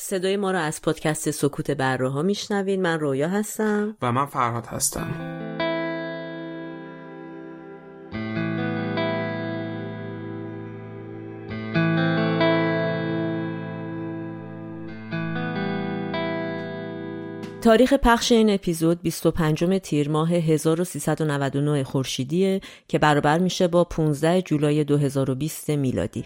صدای ما رو از پادکست سکوت بره‌ها میشنوین. من رویا هستم و من فرهاد هستم. تاریخ پخش این اپیزود 25 تیر ماه 1399 خورشیدیه که برابر میشه با 15 جولای 2020 میلادی.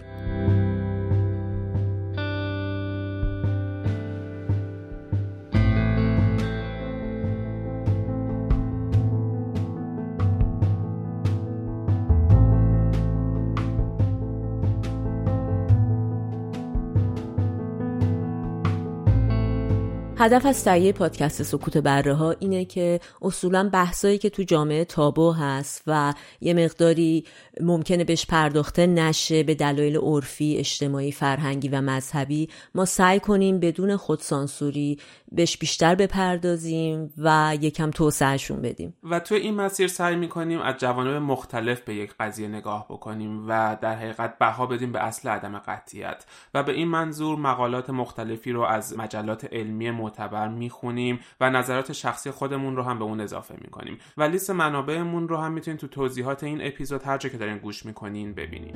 هدف از تهیه پادکست سکوت بره‌ها اینه که اصولاً بحثایی که تو جامعه تابو هست و یه مقداری ممکنه بهش پرداخته نشه به دلایل عرفی، اجتماعی، فرهنگی و مذهبی، ما سعی کنیم بدون خودسانسوری بهش بیشتر بپردازیم و یکم توسعه‌شون بدیم. و تو این مسیر سعی می‌کنیم از جوانب مختلف به یک قضیه نگاه بکنیم و در حقیقت بها بدیم به اصل عدم قطعیت. و به این منظور مقالات مختلفی رو از مجلات علمی معتبر میخونیم و نظرات شخصی خودمون رو هم به اون اضافه میکنیم و لیست منابعمون رو هم میتونید تو توضیحات این اپیزود هر جا که دارین گوش میکنین ببینید.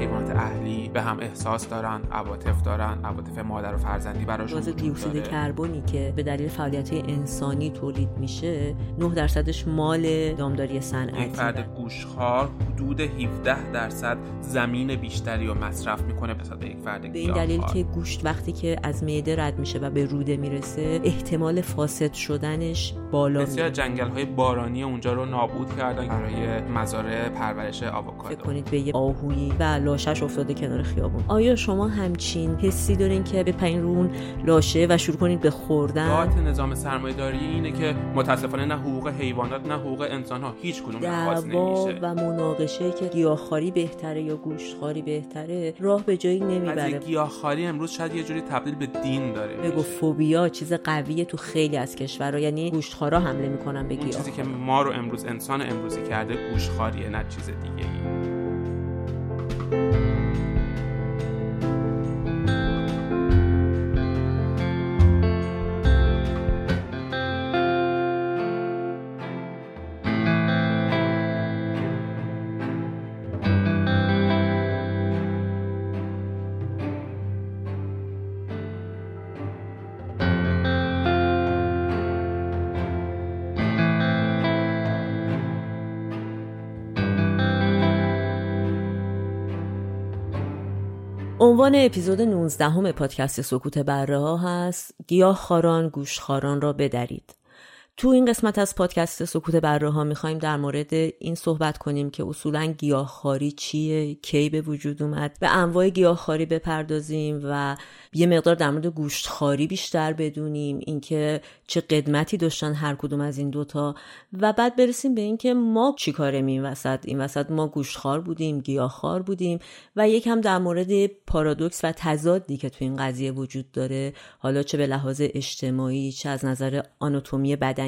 حیوانات اهلی به هم احساس دارن، عواطف دارن، عواطف مادر و فرزندی براشون وجود داره. دیوکسید کربنی که به دلیل فعالیت‌های انسانی تولید میشه 9% مال دامداری صنعتی. این فرد گوشخوار حدود 17% زمین بیشتری رو مصرف میکنه نسبت به یک فرد گیاهخوار. به این دلیل که گوشت وقتی که از معده رد میشه و به روده میرسه احتمال فاسد شدنش بالا میره. بسیار جنگل‌های بارانی اونجا رو نابود کردن برای مزارع پرورش آووکادو. فکر کنید به آهویی و لاشه‌اش افتاده کنار خیابون. آیا شما همچین حسی دارین که بپرین رو اون لاشه و شروع کنید به خوردن؟ داد نظام سرمایه‌داری اینه که متأسفانه نه حقوق حیوانات نه حقوق انسان‌ها هیچ کدوم مخاطب نمیشه. و مناقشه که گیاهخواری بهتره یا گوشتخواری بهتره راه به جایی نمیبره. از گیاهخواری امروز شاید یه جوری تبدیل به دین داره. مگافوبیا چیز قویه تو خیلی از کشورها، یعنی گوشتخوارا حمله می‌کنن به گیاه. چیزی که ما رو امروز انسان امروزی کرده گوشتخواریه نه چیز دیگه‌ای. عنوان اپیزود 19 پادکست سکوت بره‌ها هست گیاهخواران گوشتخواران را بدرید. تو این قسمت از پادکست سکوت بره‌ها می‌خوایم در مورد این صحبت کنیم که اصولاً گیاهخواری چیه، کی به وجود اومد، به انواع گیاهخواری بپردازیم و یه مقدار در مورد گوشتخواری بیشتر بدونیم، اینکه چه قدمتی داشتن هر کدوم از این دوتا و بعد برسیم به اینکه ما چیکاریم این وسط ما گوشتخوار بودیم، گیاهخوار بودیم و یکم در مورد پارادوکس و تضادی که تو این قضیه وجود داره، حالا چه به لحاظ اجتماعی، چه از نظر آناتومی بدن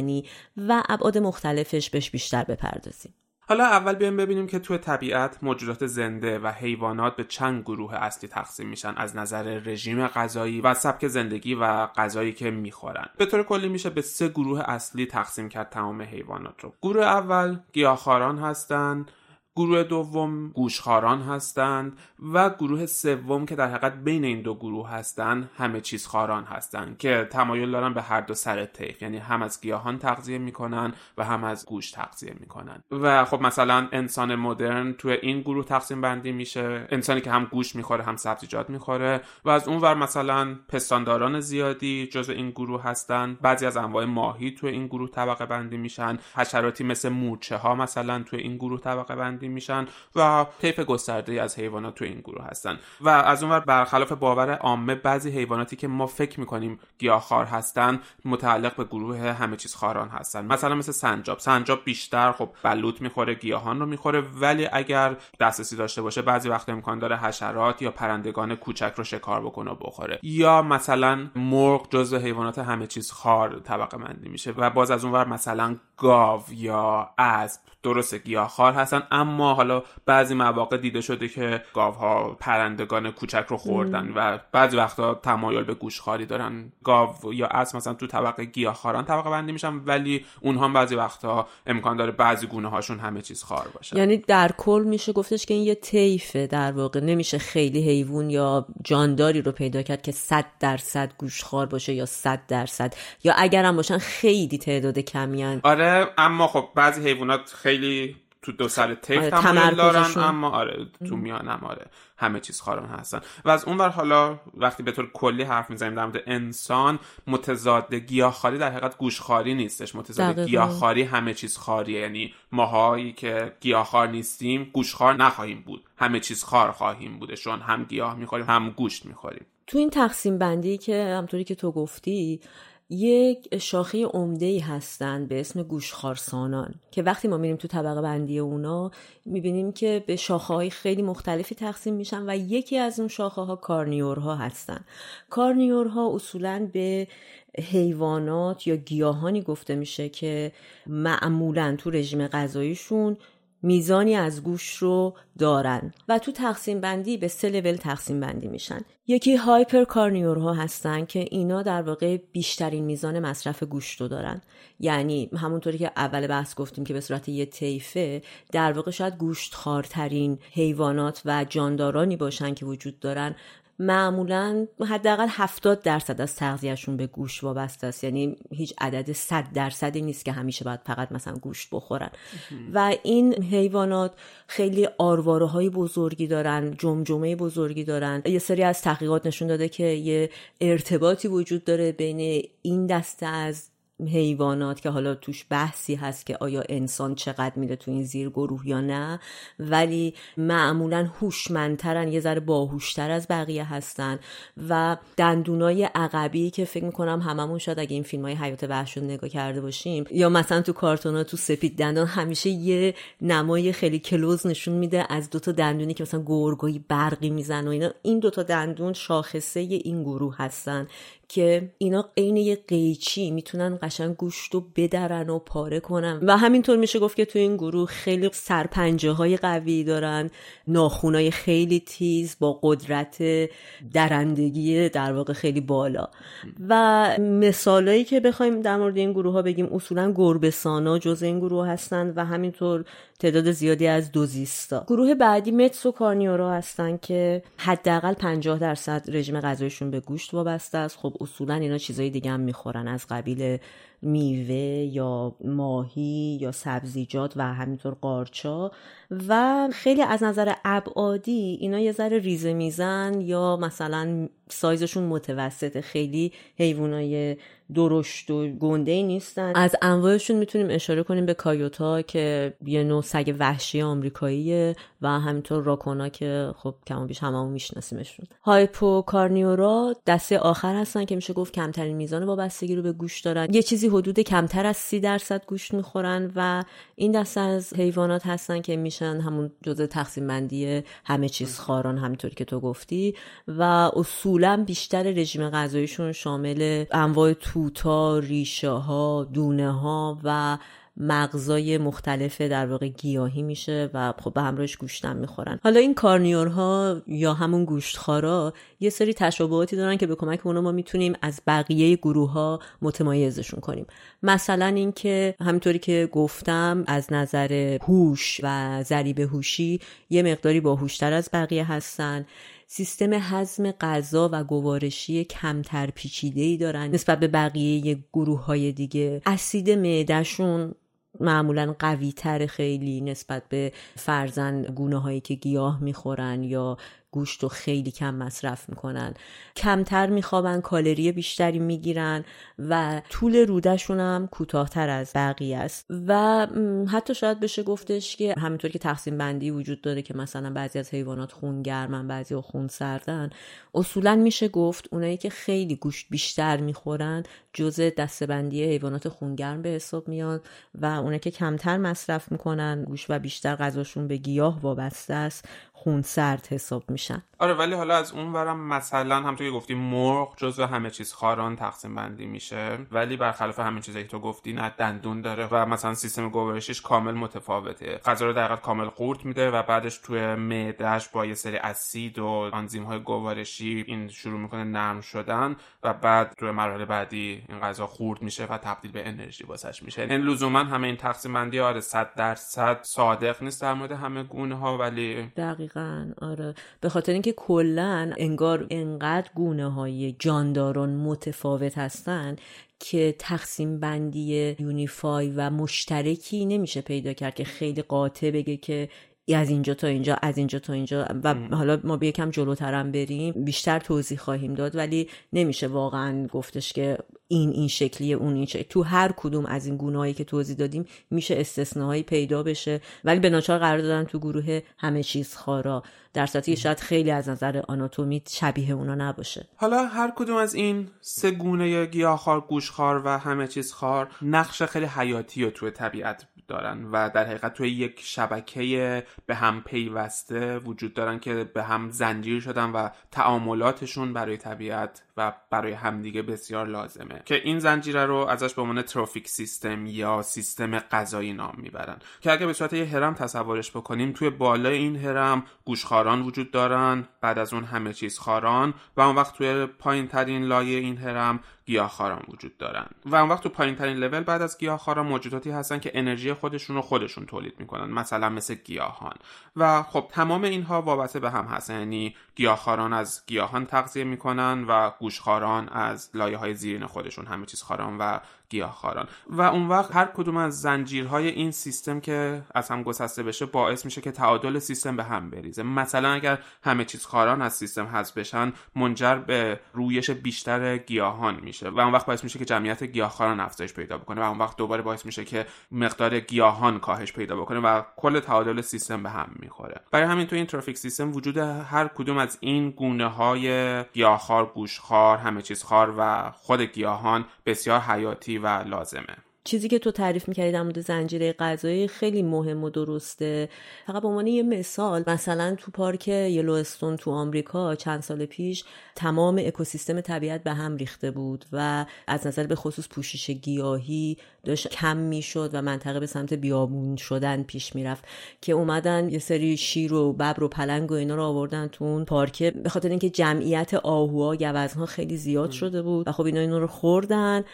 و ابعاد مختلفش بهش بیشتر بپردازیم. حالا اول بیایم ببینیم که توی طبیعت موجودات زنده و حیوانات به چند گروه اصلی تقسیم میشن از نظر رژیم غذایی و سبک زندگی و غذایی که میخورن. به طور کلی میشه به 3 گروه اصلی تقسیم کرد تمام حیوانات رو. گروه اول گیاهخواران هستن، گروه دوم گوشتخواران هستند و گروه سوم که در حقیقت بین این دو گروه هستند همه چیز خواران هستند که تمایل دارن به هر دو سر طیف، یعنی هم از گیاهان تغذیه میکنن و هم از گوشت تغذیه میکنن. و خب مثلا انسان مدرن تو این گروه تقسیم بندی میشه، انسانی که هم گوشت میخوره هم سبزیجات میخوره و از اون ور مثلا پستانداران زیادی جزو این گروه هستند. بعضی از انواع ماهی تو این گروه طبقه بندی میشن، حشراتی مثل مورچه‌ها مثلا تو این گروه طبقه بندی تبدیل میشن و طیف گسترده‌ای از حیوانات تو این گروه هستن. و از اون ور برخلاف باور عامه بعضی حیواناتی که ما فکر می‌کنیم گیاهخوار هستن متعلق به گروه همه چیز خواران هستن. مثلا مثل سنجاب بیشتر خب بلوط می‌خوره، گیاهان رو می‌خوره، ولی اگر دسترسی داشته باشه بعضی وقت امکان داره حشرات یا پرندگان کوچک رو شکار بکنه و بخوره. یا مثلا مرغ جزو حیوانات همه چیز خوار طبقه بندی میشه و باز از اونور مثلا گاو یا اسب درسته گیاهخوار هستن، اما حالا بعضی مواقع دیده شده که گاوها پرندگان کوچک رو خوردن و بعضی وقتا تمایل به گوشخواری دارن. گاو یا اسب مثلا تو طبقه گیاهخواران طبقه بندی میشن، ولی اونها بعضی وقتا امکان داره بعضی گونه هاشون همه چیز خوار باشه. یعنی در کل میشه گفتش که این یه طیفه، در واقع نمیشه خیلی حیوان یا جانداری رو پیدا کرد که 100% گوشخوار باشه یا 100%، یا اگرم باشن خیلی تعداد کمیان. آره، اما خب بعضی حیوانات خیلی تو دو سر تیف تمایل دارن، اما آره تو میانم آره همه چیز خواران هستن. و از اون ور حالا وقتی به طور کلی حرف میزنیم در مورد انسان، متضاد گیاهخواری در حقیقت گوشخواری نیستش، متضاد گیاهخواری همه چیز خواریه. یعنی ماهایی که گیاهخوار نیستیم گوشخوار نخواهیم بود، همه چیز خوار خواهیم بود، چون هم گیاه میخوریم هم گوشت میخوریم. تو این تقسیم بندی که همونطوری که تو گفتی یک شاخه عمده‌ای هستن به اسم گوشخوارسانان که وقتی ما میریم تو طبقه بندی اونا میبینیم که به شاخه‌های خیلی مختلفی تقسیم میشن و یکی از اون شاخه‌ها کارنیورها هستن. کارنیورها اصولاً به حیوانات یا گیاهانی گفته میشه که معمولاً تو رژیم غذاییشون میزانی از گوشت رو دارن و تو تقسیم بندی به 3 لول تقسیم بندی میشن. یکی هایپر کارنیورها هستن که اینا در واقع بیشترین میزان مصرف گوشت رو دارن، یعنی همونطوری که اول بحث گفتیم که به صورت یه طیفه در واقع شاید گوشت خوارترین حیوانات و جاندارانی باشن که وجود دارن. معمولاً حداقل 70% از تغذیه‌شون به گوشت وابسته است، یعنی هیچ عدد 100% نیست که همیشه باید فقط مثلا گوشت بخورن. و این حیوانات خیلی آرواره‌های بزرگی دارن، جمجمه بزرگی دارن. یه سری از تحقیقات نشون داده که یه ارتباطی وجود داره بین این دسته از حیوانات که حالا توش بحثی هست که آیا انسان چقدر میره تو این زیر گروه یا نه، ولی معمولا هوشمندترن، یه ذره باهوشتر از بقیه هستن و دندونای عقبی که فکر میکنم هممون شاید اگه این فیلمای حیات وحش رو نگاه کرده باشیم یا مثلا تو کارتونا تو سپید دندان همیشه یه نمای خیلی کلوز نشون میده از دوتا دندونی که مثلا گورگویی برقی میزنه و اینا. این دوتا دندون شاخصه این گروه هستن که اینا عین یه قیچی میتونن قشنگ گوشتو بدرن و پاره کنن. و همینطور میشه گفت که تو این گروه خیلی سرپنجه های قوی دارن، ناخونای خیلی تیز با قدرت درندگی در واقع خیلی بالا. و مثالایی که بخوایم در مورد این گروه ها بگیم اصولا گربه‌سانا جزء این گروه هستن و همینطور تعداد زیادی از دوزیستا. گروه بعدی متسوکارنیورا هستن که حداقل 50% رژیم غذایشون به گوشت وابسته است. خب اصولا اینا چیزای دیگه هم میخورن از قبیل میوه یا ماهی یا سبزیجات و همینطور قارچا. و خیلی از نظر ابعادی اینا یه ذره ریزه میزن یا مثلا سایزشون متوسطه، خیلی حیوانای درشت و گنده‌ای نیستن. از انواعشون میتونیم اشاره کنیم به کایوتا که یه نوع سگ وحشی آمریکاییه و همینطور راکونا که خب کم بیش هممون میشناسیمشون. هایپوکارنیورا دسته آخر هستن که میشه گفت کمترین میزان وابستگی رو به گوشت دارن، یه چیزی حدود کمتر از 30% گوشت میخورن و این دسته از حیوانات هستن که میشن همون جزء تقسیم بندی همه چیز خواران همینطوری که تو گفتی. و اصولا بیشتر رژیم غذاییشون شامل انواع توتا، ریشه ها، دونه ها و مغزای مختلف در واقع گیاهی میشه و خب به همراهش گوشت هم میخورن. حالا این کارنیورها یا همون گوشتخوارا یه سری تشابهاتی دارن که به کمک اونا ما میتونیم از بقیه گروه ها متمایزشون کنیم. مثلا این که همینطوری که گفتم از نظر هوش و ضریب هوشی یه مقداری باهوشتر از بقیه هستن، سیستم هضم غذا و گوارشی کمتر پیچیده‌ای دارن نسبت به بقیه گروه‌های دیگه. اسید معده‌شون معمولا قوی تر خیلی نسبت به فرزن گونه هایی که گیاه میخورن یا گوشت رو خیلی کم مصرف میکنن، کمتر میخوابن، کالری بیشتری میگیرن و طول رودهشون هم کوتاه‌تر از بقیه است. و حتی شاید بشه گفتش که همینطور که تقسیم بندی وجود داره که مثلا بعضی از حیوانات خون گرمن، بعضی ها خون سردن، اصولا میشه گفت اونایی که خیلی گوشت بیشتر میخورن جزء دسته‌بندی حیوانات خونگرم به حساب میان و اونایی که کمتر مصرف میکنن گوشت و بیشتر غذاشون به گیاه وابسته است خون سرد حساب میشن. آره، ولی حالا از اون ورم مثلا همونطور که گفتی مرغ جزو همه چیز خاران تقسیم بندی میشه، ولی برخلاف همین چیزایی که تو گفتی نه دندون داره و مثلا سیستم گوارشش کامل متفاوته، غذا رو دقیقاً کامل قورت میده و بعدش توی معدهش با یه سری اسید و آنزیم‌های گوارشی این شروع میکنه نرم شدن و بعد توی مرحله بعدی این غذا خورد میشه و تبدیل به انرژی واسش میشه. این لزوما همه این تقسیم بندی آره 100% صادق نیست در مورد همه گونه‌ها، ولی دقیقاً آره، به خاطر اینکه کلن انگار انقدر گونه های جانداران متفاوت هستن که تقسیم بندی یونیفای و مشترکی نمیشه پیدا کرد که خیلی قاطع بگه که از اینجا تا اینجا، از اینجا تا اینجا. و حالا ما به یکم جلوترم بریم بیشتر توضیح خواهیم داد، ولی نمیشه واقعا گفتش که این شکلیه اون این شکلیه. تو هر کدوم از این گونه‌هایی که توضیح دادیم میشه استثناهایی پیدا بشه، ولی به ناچار قرار دادن تو گروه همه چیز خارا، در صورتی که شاید خیلی از نظر آناتومی شبیه اونا نباشه. حالا هر کدوم از این سه گونه گیاهخوار، گوشتخوار و همه چیز خار نقش خیلی حیاتی رو توی طبیعت دارن و در حقیقت توی یک شبکه به هم پیوسته وجود دارن که به هم زنجیر شدن و تعاملاتشون برای طبیعت و برای همدیگه بسیار لازمه که این زنجیره رو ازش به عنوان تروفیک سیستم یا سیستم غذایی نام میبرن، که اگه به صورت یه هرم تصورش بکنیم توی بالای این هرم گوشتخواران وجود دارن، بعد از اون همه چیز خاران و اون وقت توی پایین ترین لایه این هرم گیاهخواران وجود دارن و اون وقت تو پایین ترین لول بعد از گیاهخواران موجوداتی هستن که انرژی خودشون رو خودشون تولید میکنن، مثلا مثل گیاهان. و خب تمام اینها وابسته به هم هستن، یعنی گیاهخواران از گیاهان تغذیه میکنن و گوشتخواران از لایه‌های زیرین خودشون، همه چیز خاران و گیاهخواران. و اون وقت هر کدوم از زنجیرهای این سیستم که از هم گسسته بشه باعث میشه که تعادل سیستم به هم بریزه. مثلا اگر همه چیز خاران از سیستم حذف بشن منجر به رویش بیشتر گیاهان میشه و اون وقت باعث میشه که جمعیت گیاهخواران افزایش پیدا بکنه و اون وقت دوباره باعث میشه که مقدار گیاهان کاهش پیدا بکنه و کل تعادل سیستم به هم میخوره. برای همین تو این ترافیک سیستم وجود هر کدوم از این گونه‌های گیاهخوار، گوشتخوار، همه چیز خار و خود گیاهان بسیار حیاتی و لازمه. چیزی که تو تعریف می‌کردی در مورد زنجیره غذایی خیلی مهم و درسته. فقط به عنوان یه مثال، مثلا تو پارک یلوستون تو آمریکا چند سال پیش تمام اکوسیستم طبیعت به هم ریخته بود و از نظر به خصوص پوشش گیاهی داشت کم میشد و منطقه به سمت بیابون شدن پیش میرفت که اومدن یه سری شیر و ببر و پلنگ و اینا رو آوردن تو اون پارک، به خاطر اینکه جمعیت آهوها، گوزن‌ها خیلی زیاد شده بود و خب اینا رو خوردن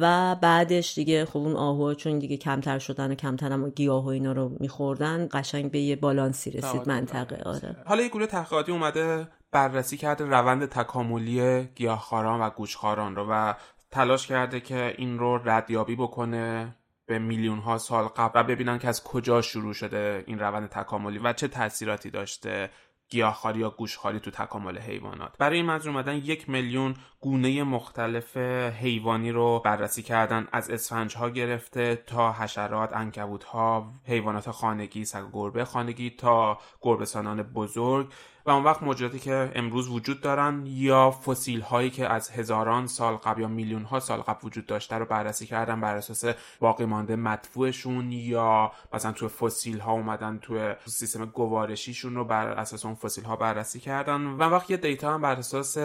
و بعدش دیگه خب اون آهوها چون دیگه کمتر شدن و کمتر هم گیاه و اینا رو میخوردن قشنگ به یه بالانسی رسید منطقه. آره، حالا یه گروه تحقیقاتی اومده بررسی کرده روند تکاملی گیاهخواران و گوشتخواران رو و تلاش کرده که این رو ردیابی بکنه به میلیون ها سال قبل و ببینن که از کجا شروع شده این روند تکاملی و چه تأثیراتی داشته گیاهخواری یا گوشتخواری تو تکامل حیوانات. برای این منظور اومدن 1 میلیون گونه مختلف حیوانی رو بررسی کردن، از اسفنج‌ها گرفته تا حشرات، عنکبوت‌ها، حیوانات خانگی، سگ و گربه خانگی تا گربه‌سانان بزرگ و اون وقت موجوداتی که امروز وجود دارن یا فسیل هایی که از هزاران سال قبل یا میلیون ها سال قبل وجود داشته رو بررسی کردن بر اساس باقی مانده مدفوعشون یا مثلا تو فسیل ها اومدن تو سیستم گوارشیشون رو بر اساس اون فسیل ها بررسی کردن و اون وقت یه دیتا هم بر اساس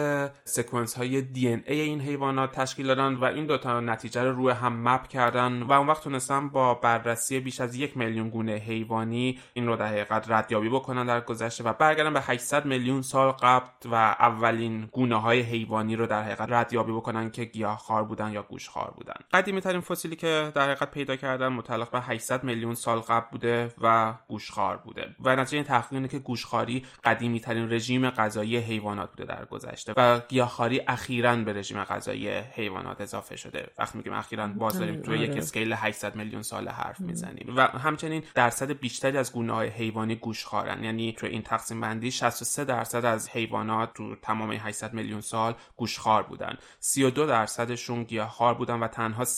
سکونس های دی ان ای این حیوانات تشکیل دادن و این دوتا نتیجه رو روی هم مپ کردن و اون وقت تونستن با بررسی بیش از 1 میلیون گونه حیوانی این رو در حقیقت ردیابی بکنن در گذشته و برگردن به 100 میلیون سال قبل و اولین گونه‌های حیوانی رو در حقیقت ردیابی بکنن که گیاهخوار بودن یا گوشتخوار بودن. قدیمی‌ترین فسیلی که در حقیقت پیدا کردن متعلق به 800 میلیون سال قبل بوده و گوشتخوار بوده. و نتیجه این تحقیق اینه که گوشتخواری قدیمی‌ترین رژیم غذایی حیوانات بوده در گذشته و گیاهخواری اخیراً به رژیم غذایی حیوانات اضافه شده. وقتی میگیم اخیراً باز داریم تو یک اسکیل 800 میلیون سال حرف میزنیم و همچنین درصد بیشتری از گونه‌های حیوانی گوشتخوارن، یعنی تو این تقسیم بندی 63% از حیوانات تو تمام 800 میلیون سال گوشخوار بودن، 32%شون گیاهخوار بودن و تنها 3%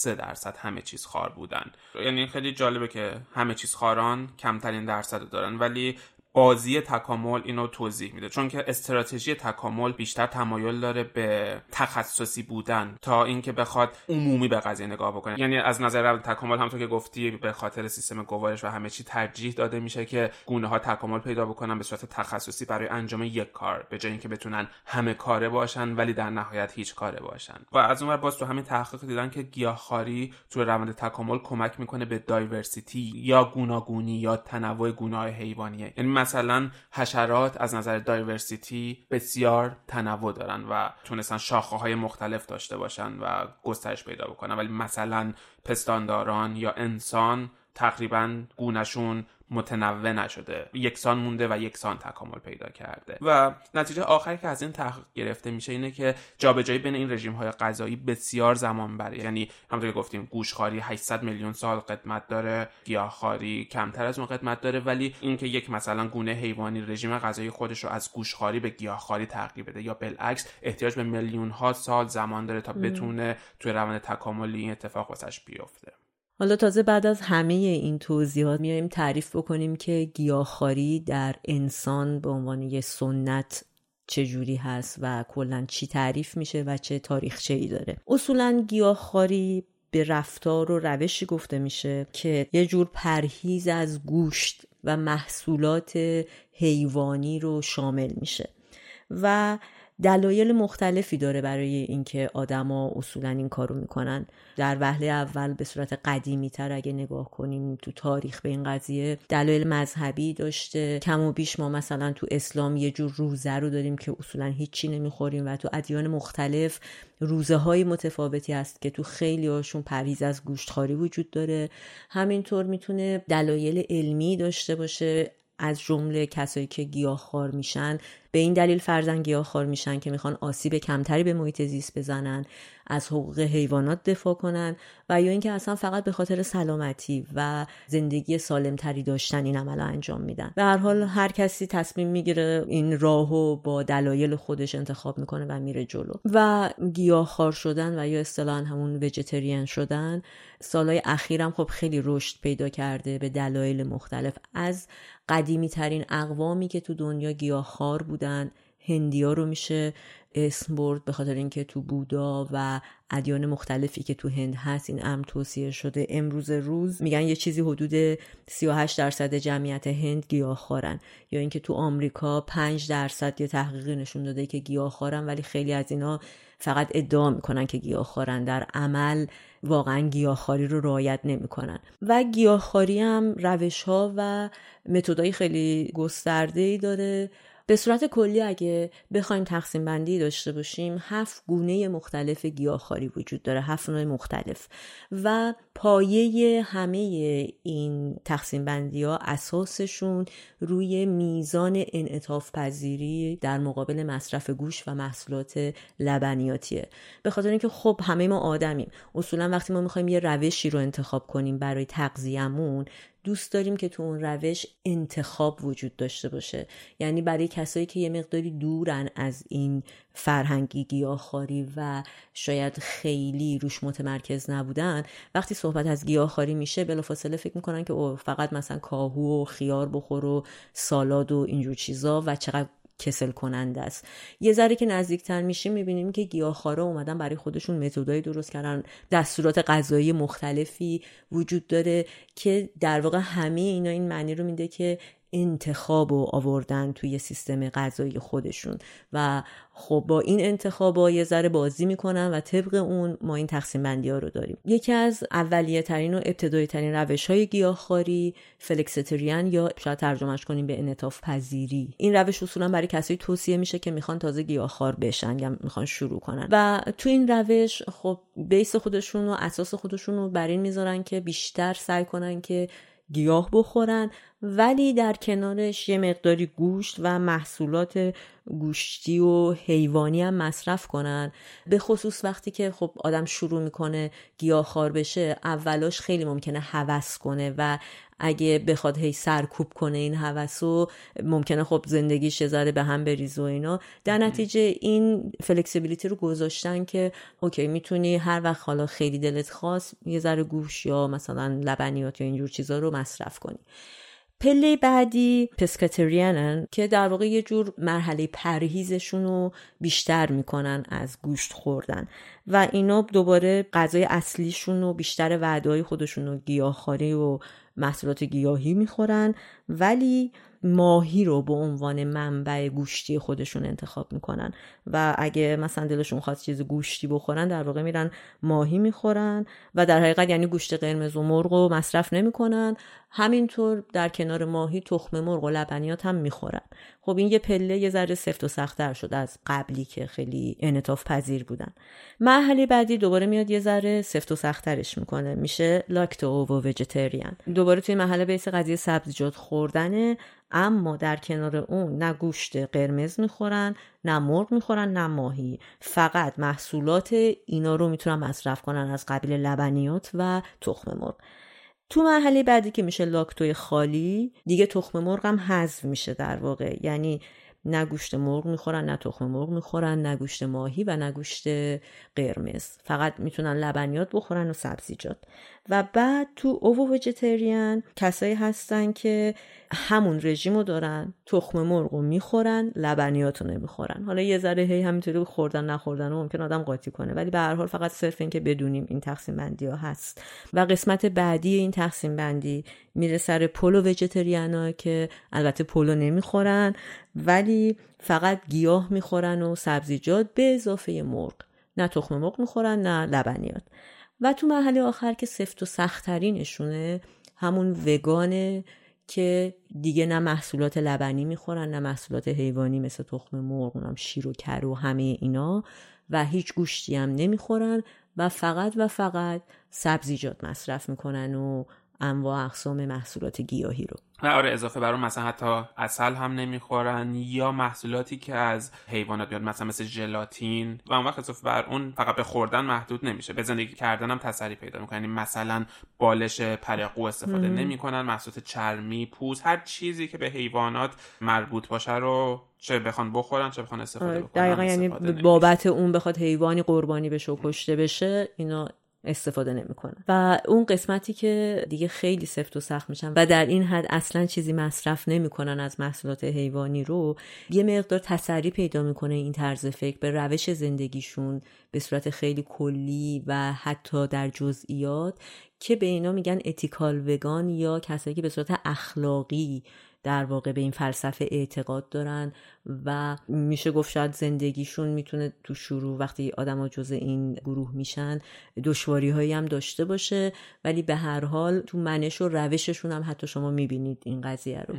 همه چیز خوار بودن. یعنی خیلی جالبه که همه چیز خواران کمترین درصد دارن، ولی بازی تکامل اینو توضیح میده، چون که استراتژی تکامل بیشتر تمایل داره به تخصصی بودن تا اینکه بخواد عمومی به قضیه نگاه بکنه. یعنی از نظر تکامل همونطور که گفتی به خاطر سیستم گوارش و همه چی ترجیح داده میشه که گونه ها تکامل پیدا بکنن به صورت تخصصی برای انجام یک کار، به جای اینکه بتونن همه کاره باشن ولی در نهایت هیچ کاره باشن. و از اونور باز تو همین تحقیق دیدن که گیاهخواری تو روند تکامل کمک میکنه به دایورسیتی یا گوناگونی یا تنوع گونه‌های حیوانی. یعنی مثلا حشرات از نظر دایورسیتی بسیار تنوع دارن و تونستن شاخه‌های مختلف داشته باشن و گسترش پیدا بکنن، ولی مثلا پستانداران یا انسان تقریبا گونه‌شون متنوع نشده، یکسان مونده و یکسان تکامل پیدا کرده. و نتیجه آخری که از این تحقیق گرفته میشه اینه که جابجایی بین این رژیم‌های غذایی بسیار زمان بره. یعنی همونطور که گفتیم گوشخواری 800 میلیون سال قدمت داره، گیاهخواری کمتر از اون قدمت داره، ولی اینکه یک مثلا گونه حیوانی رژیم غذایی خودش رو از گوشخواری به گیاهخواری تغییر بده یا بالعکس، احتیاج به میلیون‌ها سال زمان داره تا بتونه توی روند تکاملی این اتفاق واسش بیفته. حالا تازه بعد از همه این توضیحات میایم تعریف بکنیم که گیاهخواری در انسان به عنوان یه سنت چجوری هست و کلاً چی تعریف میشه و چه تاریخچه‌ای داره. اصولاً گیاهخواری به رفتار و روشی گفته میشه که یه جور پرهیز از گوشت و محصولات حیوانی رو شامل میشه و دلایل مختلفی داره برای اینکه آدما اصولا این کارو میکنن. در وهله اول به صورت قدیمی تر اگه نگاه کنیم تو تاریخ به این قضیه دلایل مذهبی داشته. کم و بیش ما مثلا تو اسلام یه جور روزه رو داریم که اصولا هیچی نمیخوریم و تو ادیان مختلف روزه های متفاوتی هست که تو خیلی هاشون پرهیز از گوشتخواری وجود داره. همینطور میتونه دلایل علمی داشته باشه، از جمله کسایی که گیاهخوار میشن به این دلیل فرزن گیاهخوار میشن که میخوان آسیب کمتری به محیط زیست بزنن، از حقوق حیوانات دفاع کنن و یا اینکه اصلا فقط به خاطر سلامتی و زندگی سالمتری داشتن این عمل رو انجام میدن. به هر حال هر کسی تصمیم میگیره این راهو با دلایل خودش انتخاب میکنه و میره جلو. و گیاهخوار شدن و یا اصطلاحاً همون ویجیتریان شدن سالهای اخیرم خب خیلی رشد پیدا کرده به دلایل مختلف. از قدیمی ترین اقوامی که تو دنیا گیاهخوار بودن هندیا رو میشه اسم برد، به خاطر اینکه تو بودا و ادیان مختلفی که تو هند هست این امر توصیه شده. امروز روز میگن یه چیزی حدود 38% جمعیت هند گیاهخوارن، یا اینکه تو آمریکا 5% یه تحقیقی نشون داده که گیاهخوارن، ولی خیلی از اینا فقط ادعا میکنن که گیاهخوارن، در عمل واقعا گیاهخواری رو رعایت نمیکنن. و گیاهخواری هم روش‌ها و متدای خیلی گسترده‌ای داره. به صورت کلی اگه بخوایم تقسیم بندی داشته باشیم 7 گونه مختلف گیاهخواری وجود داره، 7 نوع مختلف، و پایه همه این تقسیم بندی ها اساسشون روی میزان انعطاف پذیری در مقابل مصرف گوشت و محصولات لبنیاتیه. به خاطر اینکه خب همه ما آدمیم، اصولا وقتی ما میخوایم یه روشی رو انتخاب کنیم برای تغذیه‌مون دوست داریم که تو اون روش انتخاب وجود داشته باشه. یعنی برای کسایی که یه مقداری دورن از این فرهنگی گیاهخواری و شاید خیلی روش متمرکز نبودن، وقتی صحبت از گیاهخواری میشه بلافاصله فکر میکنن که اوه فقط مثلا کاهو و خیار بخور و سالاد و اینجور چیزا و چقدر کسل کننده است. یه ذره که نزدیکتر میشیم میبینیم که گیاهخوارا اومدن برای خودشون متدای درست کردن، دستورات غذایی مختلفی وجود داره که در واقع همه اینا این معنی رو میده که انتخاب و آوردن توی سیستم غذایی خودشون و خب با این انتخابا یه ذره بازی میکنن و طبق اون ما این تقسیم بندی ها رو داریم. یکی از اولیه ترین و ابتدایی ترین روش های گیاهخواری فلکسیتریان، یا شاید ترجمهش کنیم به انعطاف پذیری. این روش اصولا برای کسایی توصیه میشه که میخوان تازه گیاهخوار بشن یا میخوان شروع کنن و تو این روش خب بیس خودشون و اساس خودشون رو بر این میذارن که بیشتر سعی کنن که گیاه بخورن ولی در کنارش یه مقداری گوشت و محصولات گوشتی و حیوانی هم مصرف کنن. به خصوص وقتی که خب آدم شروع میکنه گیاهخوار بشه اولاش خیلی ممکنه هوس کنه و اگه بخواد هی سرکوب کنه این هوسو ممکنه خب زندگیش ذره به هم بریزه و اینا. در نتیجه این فلکسیبیلیتی رو گذاشتن که اوکی میتونی هر وقت حالا خیلی دلت خواست یه ذره گوشت یا مثلا لبنیات یا اینجور چیزا رو مصرف کنی. پله بعدی پسکاتریانن که در واقع یه جور مرحله پرهیزشون رو بیشتر میکنن از گوشت خوردن و اینا دوباره غذای اصلیشون رو بیشتر وعده‌های خودشون رو گیاهخواری و محصولات گیاهی میخورن ولی ماهی رو به عنوان منبع گوشتی خودشون انتخاب میکنن و اگه مثلا دلشون خواست چیز گوشتی بخورن در واقع میرن ماهی میخورن و در حقیقت یعنی گوشت قرمز و مرغ رو مصرف نمیکنن. همینطور در کنار ماهی تخم مرغ و لبنیات هم میخورن. خب این یه پله یه ذره سفت و سخت‌تر شد از قبلی که خیلی انعطاف پذیر بودن. مرحله بعدی دوباره میاد یه ذره سفت و سخت‌ترش میکنه، میشه لاکتو و ویجیتریان. دوباره توی مرحله بیس قضیه سبزیجات خوردنه، اما در کنار اون نه گوشت قرمز میخورن، نه مرغ میخورن، نه ماهی، فقط محصولات اینا رو میتونن مصرف کنن از قبیل لبنیات و تخم مرغ. تو مرحله بعدی که میشه لاکتوی خالی دیگه تخم مرغ هم حذف میشه در واقع، یعنی نه گوشت مرغ میخورن، نه تخم مرغ میخورن، نه گوشت ماهی و نه گوشت قرمز، فقط میتونن لبنیات بخورن و سبزیجات. و بعد تو اوو ویجیتریان کسایی هستن که همون رژیم رو دارن، تخم مرغ رو میخورن، لبنیات رو نمیخورن. حالا یه ذره هی همینطوری خوردن نخوردن ممکن آدم قاطی کنه، ولی به هر حال فقط صرف این که بدونیم این تقسیم بندی ها هست. و قسمت بعدی این تقسیم بندی میره سر پولو ویجیتریانا که البته پولو نمیخورن ولی فقط گیاه میخورن و سبزیجات به اضافه مرغ، نه تخم مرغ میخورن نه لبنیات. و تو مرحله آخر که سفت و سخت ترینشونه همون وگانه که دیگه نه محصولات لبنی میخورن، نه محصولات حیوانی مثل تخم مرغ، نه شیر و کره و همه اینا، و هیچ گوشتی هم نمیخورن و فقط سبزیجات مصرف میکنن و انواع اقسام محصولات گیاهی رو. آره، اضافه بر اون مثلا حتی عسل هم نمیخورن یا محصولاتی که از حیوانات میاد مثلا مثل ژلاتین، و اون وقت اضافه بر اون فقط به خوردن محدود نمیشه، به زندگی کردن هم تسری پیدا میکنن. مثلا بالش پرقو استفاده نمیکنن، محصولات چرمی، پوست، هر چیزی که به حیوانات مربوط باشه رو چه بخوان بخورن چه بخوان استفاده بکنن. دقیقاً یعنی بابت اون بخواد حیوانی قربانی بشه و کشته بشه اینا استفاده نمیکنن. و اون قسمتی که دیگه خیلی سفت و سخت میشن و در این حد اصلا چیزی مصرف نمیکنن از محصولات حیوانی رو، یه مقدار تسری پیدا میکنه این طرز فکر به روش زندگیشون به صورت خیلی کلی و حتی در جزئیات، که به اینا میگن اتیکال وگان یا کسایی که به صورت اخلاقی در واقع به این فلسفه اعتقاد دارن. و میشه گفت شاید زندگیشون میتونه تو شروع وقتی آدم‌ها جزء این گروه میشن دشواری‌هایی هم داشته باشه، ولی به هر حال تو منش و روششون هم حتی شما میبینید این قضیه رو.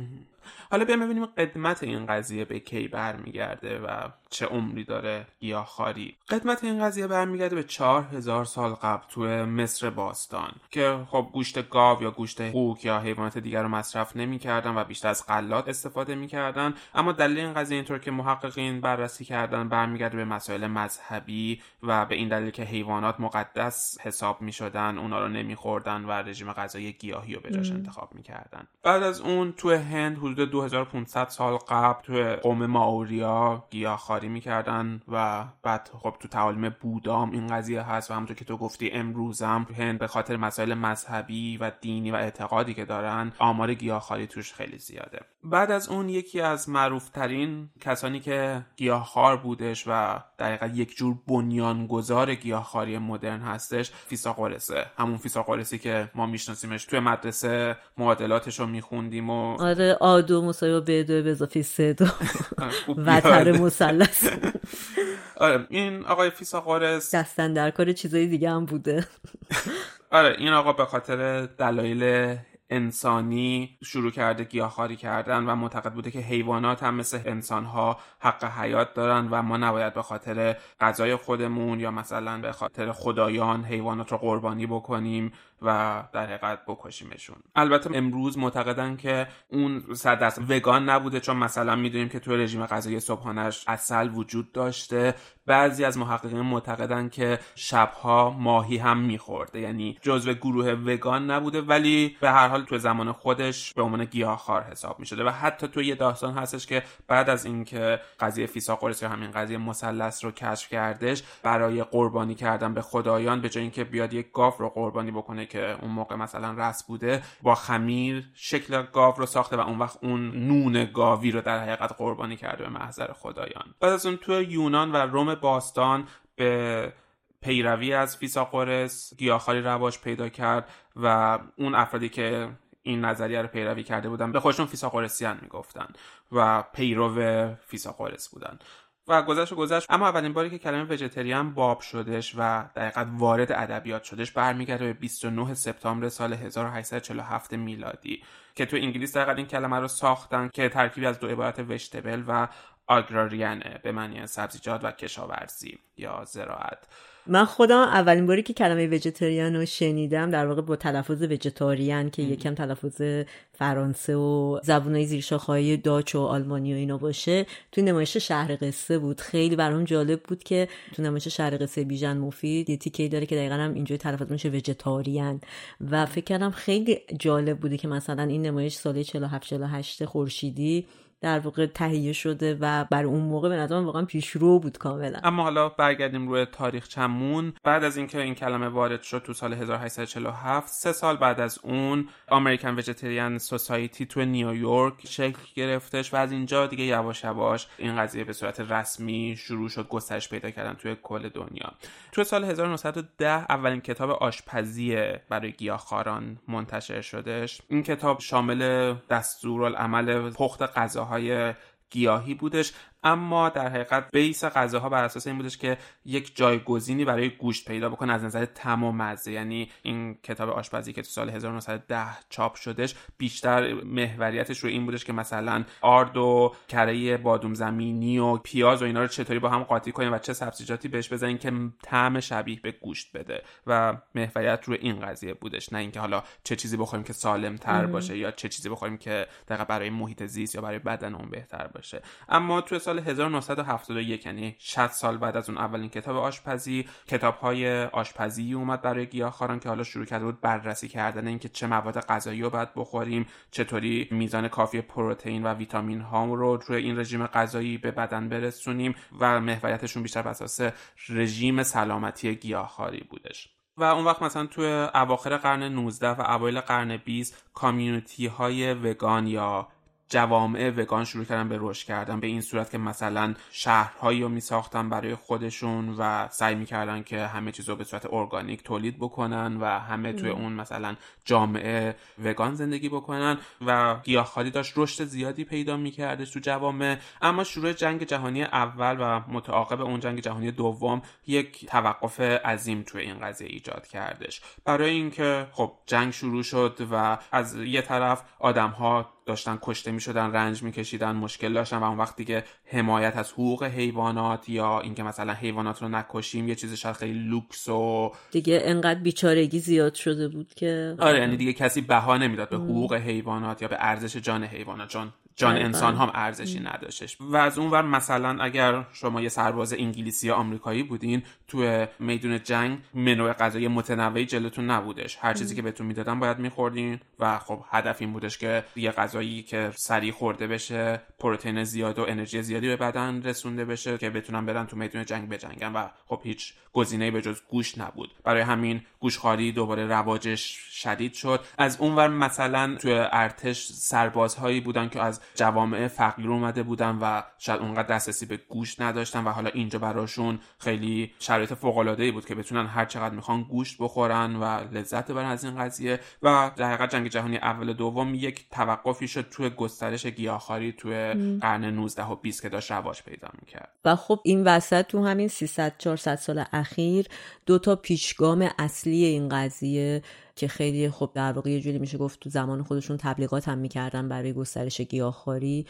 حالا بیایم ببینیم قدمت این قضیه به کی برمیگرده و چه عمری داره گیاهخواری. قدمت این قضیه برمیگرده به 4000 سال قبل تو مصر باستان که خب گوشت گاو یا گوشت خوک یا حیوانات دیگر رو مصرف نمی‌کردن و بیشتر از غلات استفاده می‌کردن. اما دلیل این قضیه اینطور که محققین بررسی کردن برمیگرده به مسائل مذهبی و به این دلیل که حیوانات مقدس حساب می‌شدن، اونا رو نمی‌خوردن و رژیم غذایی گیاهی رو به جاش انتخاب می‌کردن. بعد از اون تو هند حدود 2500 سال قبل تو قوم مائوریا گیاهخواری می‌کردن و بعد خب تو تعالیم بودام این قضیه هست و همونطور که تو گفتی امروزم هند به خاطر مسائل مذهبی و دینی و اعتقادی که دارن آمار گیاهخواری توش خیلی زیاده. بعد از اون یکی از معروف‌ترین کسانی که گیاهخوار بودش و دقیقاً یک جور بنیانگذار گیاهخواری مدرن هستش فیثاغورسه. همون فیثاغورسی که ما میشناسیمش، توی مدرسه معادلاتش رو میخوندیم و آره آ دو مساوی ب دو به اضافه س دو وتر مثلث. آره این آقای فیثاغورس دستن در کار چیزای دیگه هم بوده. آره این آقا به خاطر دلایل انسانی شروع کرده گیاهخواری کردن و معتقد بوده که حیوانات هم مثل انسان‌ها حق حیات دارن و ما نباید به خاطر غذای خودمون یا مثلا به خاطر خدایان حیوانات رو قربانی بکنیم و در حقیقت بکشیمشون. البته امروز معتقدن که اون 100% وگان نبوده، چون مثلا میدونیم که توی رژیم غذایی صبحانه‌اش عسل وجود داشته. بعضی از محققین معتقدن که شبها ماهی هم میخورده، یعنی جزو گروه وگان نبوده ولی به هر حال تو زمان خودش به عنوان گیاهخوار حساب میشده. و حتی تو یه داستان هستش که بعد از اینکه قضیه فیثاغورس یا همین قضیه مثلث رو کشف کردش، برای قربانی کردن به خدایان به جای اینکه بیاد یک گاو رو قربانی بکنه که اون موقع مثلا رس بوده، با خمیر شکل گاو رو ساخته و اون وقت اون نون گاوی رو در حقیقت قربانی کرده به محضر خدایان. بعد از اون تو یونان و روم باستان به پیروی از فیثاغورس گیاهخواری رواج پیدا کرد و اون افرادی که این نظریه رو پیروی کرده بودن به خودشون فیثاغورسیان میگفتن و پیرو فیثاغورس بودن. و گذشت. اما اولین باری که کلمه ویژیتریان باب شدش و دقیقاً وارد ادبیات شدش برمیگرده به 29 سپتامبر سال 1847 میلادی که تو انگلیس دقیقاً این کلمه رو ساختن که ترکیبی از دو عبارت ویجیتبل و آگراریانه به معنی سبزیجات و کشاورزی یا زراعت. من خودم اولین باری که کلمه ویجیتریان رو شنیدم، در واقع با تلفظ ویجیتاریان که یکم تلفظ فرانسه و زبونای زیرشاخه‌ای داچ و آلمانی و اینا باشه، تو نمایش شهر قصه بود. خیلی برام جالب بود که تو نمایش شهر قصه بیژن مفید یه تیکه‌ای داره که دقیقاً هم اینجوری تلفظ میشه ویجیتاریان، و فکر کردم خیلی جالب بوده که مثلا این نمایش سال 47-48 خورشیدی در واقع تهیه شده و بر اون موقع به نظرم واقعا پیشرو بود کاملا. اما حالا برگردیم روی تاریخچمون. بعد از اینکه این کلمه وارد شد تو سال 1847، 3 سال بعد از اون امریکن ویجیتریان سوسایتی تو نیویورک شکل گرفتش و از اینجا دیگه یواش یواش این قضیه به صورت رسمی شروع شد گسترش پیدا کردن توی کل دنیا. تو سال 1910 اولین کتاب آشپزی برای گیاهخواران منتشر شدش. این کتاب شامل دستورالعمل پخت غذاها گیاهی بودش، اما در حقیقت بیس غذاها بر اساس این بودش که یک جایگزینی برای گوشت پیدا بکنه از نظر طعم و مزه. یعنی این کتاب آشپزی که تو سال 1910 چاپ شدش بیشتر محوریتش رو این بودش که مثلا آرد و کره بادام زمینی و پیاز و اینا رو چطوری با هم قاطی کنیم و چه سبزیجاتی بهش بزنیم که طعم شبیه به گوشت بده و محوریت رو این قضیه بودش، نه اینکه حالا چه چیزی بخوریم که سالم‌تر باشه یا چه چیزی بخوریم که دقیقاً برای محیط زیست یا برای بدن اون بهتر باشه. اما تو 1971 یعنی 60 سال بعد از اون اولین کتاب آشپزی، کتاب‌های آشپزی اومد برای گیاهخواران که حالا شروع کرده بود بررسی کردن اینکه چه مواد غذایی رو باید بخوریم، چطوری میزان کافی پروتئین و ویتامین ها رو توی این رژیم غذایی به بدن برسونیم و محوریتشون بیشتر بر اساس رژیم سلامتی گیاهخواری بودش. و اون وقت مثلا توی اواخر قرن 19 و اوایل قرن 20 کامیونیتی‌های وگان یا جوامع وگان شروع کردن به رشد کردن، به این صورت که مثلا شهرهایی رو میساختن برای خودشون و سعی میکردن که همه چیز رو به صورت ارگانیک تولید بکنن و همه توی اون مثلا جامعه وگان زندگی بکنن و گیاهخواری داشت رشد زیادی پیدا میکردش تو جوامع. اما شروع جنگ جهانی اول و متعاقب اون جنگ جهانی دوم یک توقف عظیم توی این قضیه ایجاد کردش، برای اینکه خب جنگ شروع شد و از یه طرف آدم‌ها داشتن کشته میشدن، رنج میکشیدن، مشکل داشتن و اون وقت دیگه حمایت از حقوق حیوانات یا اینکه مثلا حیوانات رو نکشیم یه چیز شاید خیلی لوکس و دیگه انقدر بیچارگی زیاد شده بود که آره، یعنی دیگه کسی بهانه نمیداد به حقوق حیوانات یا به ارزش جان حیوانات، جان انسان هم ارزشی نداشتش. و از اون ور مثلا اگر شما یه سرباز انگلیسی یا آمریکایی بودین، تو میدون جنگ منوی غذایی متنوعی جلوتون نبودش، هر چیزی که بهتون میدادن باید میخوردین و خب هدف این بودش که یه غذایی که سریع خورده بشه، پروتئین زیاد و انرژی زیادی به بدن رسونده بشه که بتونن برن تو میدون جنگ بجنگن و خب هیچ گزینه‌ای به جز گوشت نبود. برای همین گوشتخواری دوباره رواجش شدید شد. از اون ور مثلا تو ارتش سربازهایی بودن که از جوامع فقیر اومده بودن و شاید اونقدر دسترسی به گوشت نداشتن و حالا اینجا براشون خیلی شرایط فوق‌العاده‌ای بود که بتونن هر چقدر میخوان گوشت بخورن و لذت ببرن از این قضیه. و در حقیقت جنگ جهانی اول و دوم یک توقفی شد توی گسترش گیاهخواری توی قرن 19 و 20 که داشت رواج پیدا میکرد. و خب این وسط تو همین 300-400 سال اخیر دو تا پیشگام اصلی این قضیه که خیلی خب در واقع یه جوری میشه گفت تو زمان خودشون تبلیغات هم میکردن برای گسترش گیاهخواری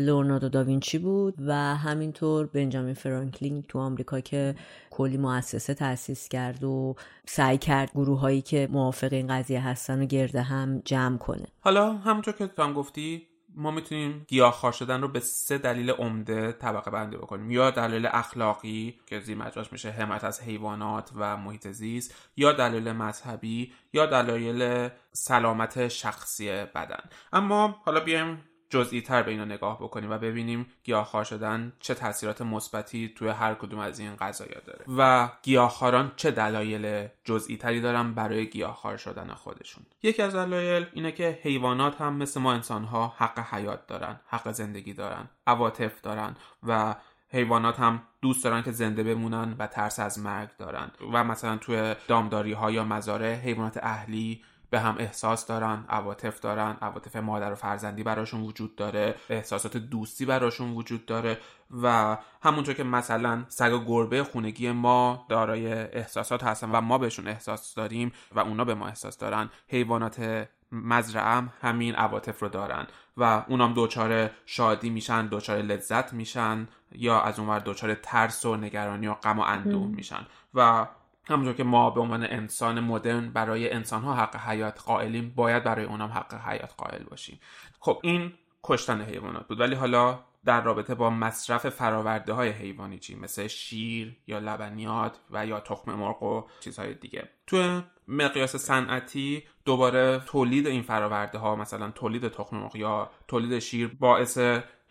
لئوناردو داوینچی بود و همینطور بنجامین فرانکلین تو آمریکا که کلی مؤسسه تأسیس کرد و سعی کرد گروهایی که موافق این قضیه هستن رو گرد هم جمع کنه. حالا همونطور که تو هم گفتی ما میتونیم گیاهخوار شدن رو به 3 دلیل عمده طبقه بندی بکنیم، یا دلیل اخلاقی که زیر مجموعش میشه حمایت از حیوانات و محیط زیست، یا دلیل مذهبی، یا دلایل سلامت شخصی بدن. اما حالا بیایم جزئی تر به اینا نگاه بکنیم و ببینیم گیاهخوار شدن چه تاثیرات مثبتی توی هر کدوم از این قضایا داره و گیاهخواران چه دلایل جزئی تری دارن برای گیاهخوار شدن خودشون. یکی از دلایل اینه که حیوانات هم مثل ما انسان‌ها حق حیات دارن، حق زندگی دارن، عواطف دارن و حیوانات هم دوست دارن که زنده بمونن و ترس از مرگ دارن و مثلا توی دامداری‌ها یا مزارع حیوانات اهلی به هم احساس دارن، عواطف دارن، عواطف مادر و فرزندی براشون وجود داره، احساسات دوستی براشون وجود داره و همونطور که مثلا سگ و گربه خونگی ما دارای احساسات هستن و ما بهشون احساس داریم و اونا به ما احساس دارن، حیوانات مزرعه هم همین عواطف رو دارن و اونام دوچار شادی میشن، دوچار لذت میشن یا از اونور دوچار ترس و نگرانی و غم و اندوه میشن و همونطور که ما به عنوان انسان مدرن برای انسان‌ها حق حیات قائلیم، باید برای اونام حق حیات قائل باشیم. خب این کشتن حیوانات بود، ولی حالا در رابطه با مصرف فراورده‌های حیوانی چی؟ مثل شیر یا لبنیات و یا تخم مرغ و چیزهای دیگه. تو مقیاس صنعتی دوباره تولید این فراورده‌ها، مثلا تولید تخم مرغ یا تولید شیر، باعث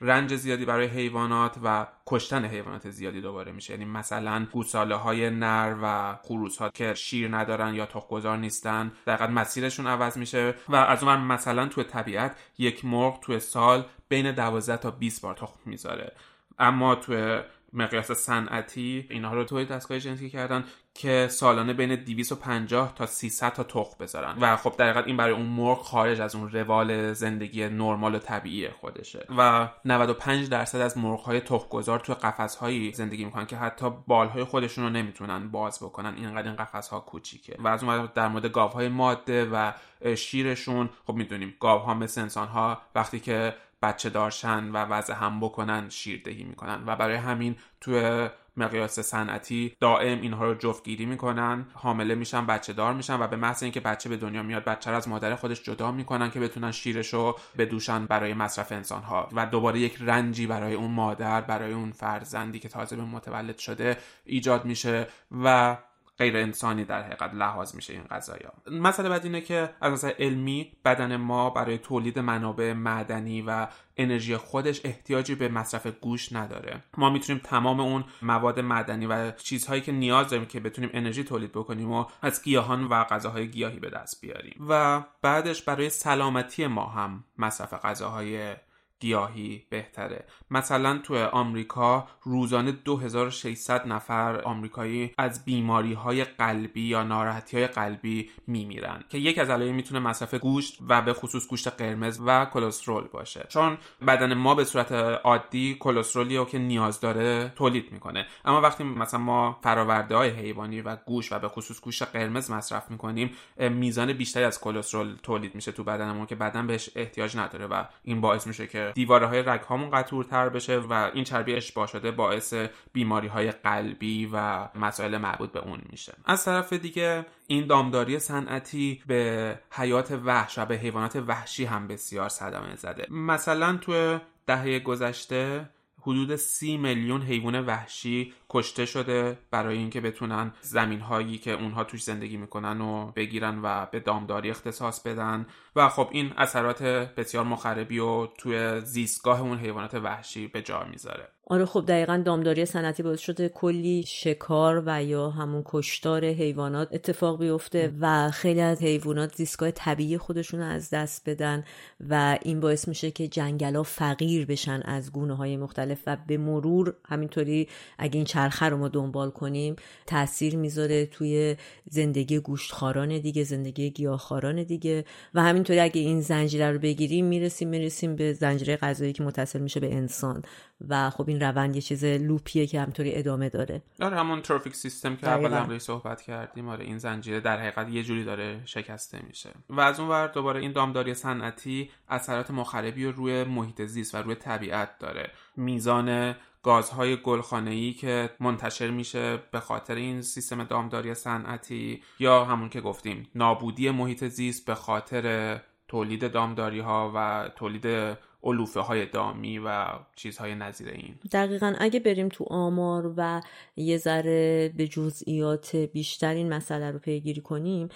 رنج زیادی برای حیوانات و کشتن حیوانات زیادی دوباره میشه. یعنی مثلا گوساله‌های نر و خروس‌ها که شیر ندارن یا تخم‌گذار نیستن، دقیقاً مسیرشون عوض میشه و از اون مثلا توی طبیعت یک مرغ توی سال بین 12 تا 20 بار تخم میذاره، اما توی مقیاس صنعتی اینها رو توی دستگاه ژنتیکی کردن که سالانه بین 250 تا 300 تا تخم بذارن و خب دقیقاً این برای اون مرغ خارج از اون روال زندگی نرمال و طبیعی خودشه و 95% از مرغ‌های تخم‌گذار توی قفس‌هایی زندگی می‌کنن که حتی بال‌های خودشون رو نمیتونن باز بکنن، اینقدر این قفس‌ها کوچیکه. و از اون در مورد گاوهای ماده و شیرشون، خب می‌دونیم گاوها مثل انسان‌ها وقتی که بچه دارشن و وضع هم بکنن شیردهی میکنن و برای همین توی مقیاس صنعتی دائم اینها رو جفتگیری میکنن، حامله میشن، بچه دار میشن و به محض اینکه بچه به دنیا میاد بچه رو از مادر خودش جدا میکنن که بتونن شیرش رو بدوشن برای مصرف انسانها و دوباره یک رنجی برای اون مادر، برای اون فرزندی که تازه به متولد شده ایجاد میشه و غیر انسانی در حقیقت لحاظ میشه این قضایا. مسئله بعد اینه که از نظر علمی بدن ما برای تولید منابع معدنی و انرژی خودش احتیاجی به مصرف گوشت نداره. ما میتونیم تمام اون مواد معدنی و چیزهایی که نیاز داریم که بتونیم انرژی تولید بکنیم و از گیاهان و غذاهای گیاهی به دست بیاریم. و بعدش برای سلامتی ما هم مصرف غذاهای گیاهی بهتره. مثلا تو آمریکا روزانه 2600 نفر آمریکایی از بیماری‌های قلبی یا ناراحتی‌های قلبی میمیرن که یک از علایمش میتونه مصرف گوشت و به خصوص گوشت قرمز و کلسترول باشه، چون بدن ما به صورت عادی کلسترولی رو که نیاز داره تولید میکنه، اما وقتی مثلا ما فراورده‌های حیوانی و گوشت و به خصوص گوشت قرمز مصرف میکنیم میزان بیشتری از کلسترول تولید میشه تو بدنمون که بدن بهش احتیاج نداره و این باعث میشه که دیواره‌های رگ‌هامون قطورتر بشه و این چربی اشباع شده باعث بیماری‌های قلبی و مسائل مربوط به اون میشه. از طرف دیگه این دامداری صنعتی به حیات وحش و به حیوانات وحشی هم بسیار صدمه زده. مثلا تو دهه گذشته حدود 30 میلیون حیوان وحشی کشته شده برای اینکه بتونن زمین‌هایی که اونها توش زندگی میکنن و بگیرن و به دامداری اختصاص بدن و خب این اثرات بسیار مخربی و توی زیستگاه اون حیوانات وحشی به جا میذاره. آره خب دقیقاً دامداری صنعتی باعث شده کلی شکار و یا همون کشتار حیوانات اتفاق بیفته و خیلی از حیوانات زیستگاه طبیعی خودشون از دست بدن و این باعث میشه که جنگل‌ها فقیر بشن از گونه‌های مختلف و به مرور همینطوری اگه این چرخه رو ما دنبال کنیم تأثیر میذاره توی زندگی گوشتخواران دیگه، زندگی گیاهخواران دیگه و همینطوری اگه این زنجیره رو بگیریم میرسیم به زنجیره غذایی که متصل میشه به انسان و خب این روند یه چیز لوپیه که همطوری ادامه داره. آره همون تروفیک سیستم که اول هم روی صحبت کردیم، آره این زنجیره در حقیقت یه جوری داره شکسته میشه. و از اون ور دوباره این دامداری صنعتی اثرات مخربی رو روی محیط زیست و روی طبیعت داره. میزان گازهای گلخانه‌ای که منتشر میشه به خاطر این سیستم دامداری صنعتی، یا همون که گفتیم نابودی محیط زیست به خاطر تولید دامداری‌ها و تولید علوفه‌های دامی و چیزهای نظیر این. دقیقاً اگه بریم تو آمار و یه ذره به جزئیات بیشتر این مسئله رو پیگیری کنیم،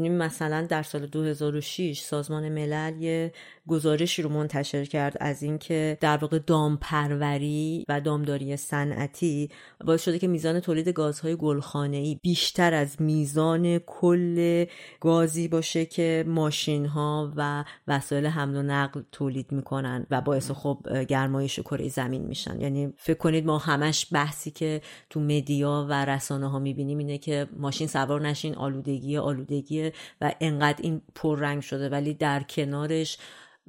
مثلا در سال 2006 سازمان ملل یه گزارشی رو منتشر کرد از این که در واقع دامپروری و دامداری صنعتی باعث شده که میزان تولید گازهای گلخانه‌ای بیشتر از میزان کل گازی باشه که ماشین‌ها و وسایل حمل و نقل تولید میکنن و باعث خب گرمایش کره زمین میشن. یعنی فکر کنید ما همش بحثی که تو مدیا و رسانه‌ها میبینیم اینه که ماشین سوار نشین، آلودگی و انقدر این پررنگ شده، ولی در کنارش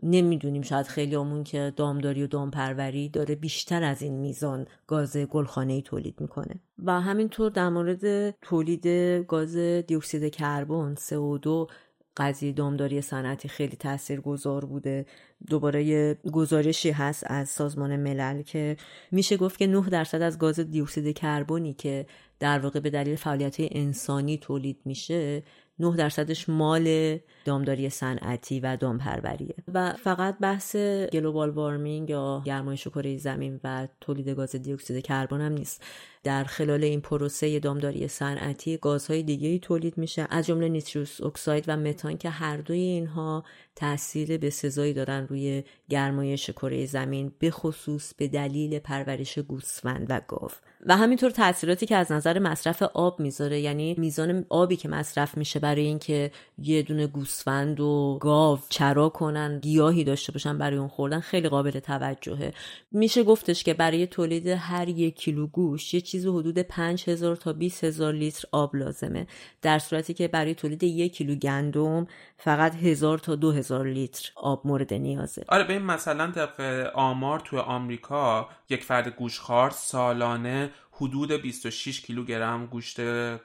نمیدونیم شاید خیلی همون که دامداری و دامپروری داره بیشتر از این میزان گاز گلخانه‌ای تولید میکنه. و همینطور در مورد تولید گاز دیوکسید کربن CO2 قضیه دامداری صنعتی خیلی تاثیرگذار بوده. دوباره یه گزارشی هست از سازمان ملل که میشه گفت که 9% از گاز دیوکسید کربنی که در واقع به دلیل فعالیت‌های انسانی تولید میشه 9% مال دامداری صنعتی و دامپروریه. و فقط بحث گلوبال وارمینگ یا گرمایش کره زمین و تولید گاز دیوکسید کربن هم نیست. در خلال این پروسه دامداری صنعتی گازهای دیگه‌ای تولید میشه، از جمله نیتروس اکساید و متان، که هر دوی اینها تاثیر بسزایی دارن روی گرمایش کره زمین، به خصوص به دلیل پرورش گوسفند و گاو. و همینطور تأثیراتی که از نظر مصرف آب میذاره، یعنی میزان آبی که مصرف میشه برای اینکه یه دونه گوسفند و گاو چرا کنن، گیاهی داشته باشن برای اون خوردن، خیلی قابل توجهه. میشه گفتش که برای تولید هر یک کیلو گوشت یه چیز حدود 5000 تا 20000 لیتر آب لازمه، در صورتی که برای تولید یک کیلو گندم فقط 1000 تا 2000 لیتر آب مورد نیازه. آره ببین مثلا طبق آمار تو آمریکا یک فرد گوشتخوار سالانه حدود 26 کیلوگرم گوشت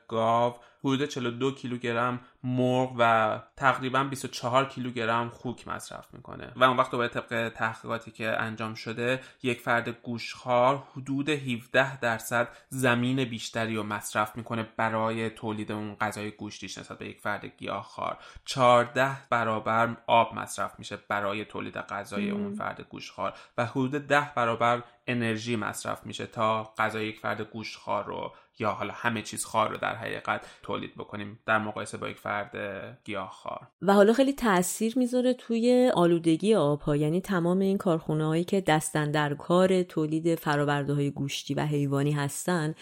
گاو، حدود 42 کیلوگرم مرغ و تقریبا 24 کیلوگرم خوک مصرف میکنه. و اون وقت دوباره طبق تحقیقاتی که انجام شده یک فرد گوشتخوار حدود 17% زمین بیشتری رو مصرف میکنه برای تولید اون غذای گوشتیش نسبت به یک فرد گیاهخوار. 14 برابر آب مصرف میشه برای تولید غذای اون فرد گوشتخوار و حدود 10 برابر انرژی مصرف میشه تا غذای یک فرد گوشتخوار رو یا حالا همه چیز خار رو در حقیقت تولید بکنیم در مقایسه با یک فرد گیاه خار. و حالا خیلی تأثیر میذاره توی آلودگی آبها، یعنی تمام این کارخونه‌هایی که دستن در کار تولید فرآورده‌های گوشتی و حیوانی هستن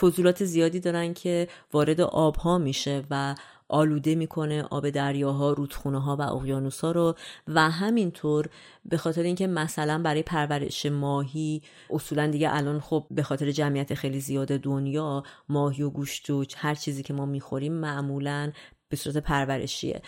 فضولات زیادی دارن که وارد آبها میشه و آلوده میکنه آب دریاها، رودخونه‌ها و اقیانوس‌ها رو. و همینطور به خاطر اینکه مثلا برای پرورش ماهی اصولا دیگه الان خب به خاطر جمعیت خیلی زیاد دنیا ماهی و گوشت و هر چیزی که ما میخوریم معمولاً به صورت پرورشیه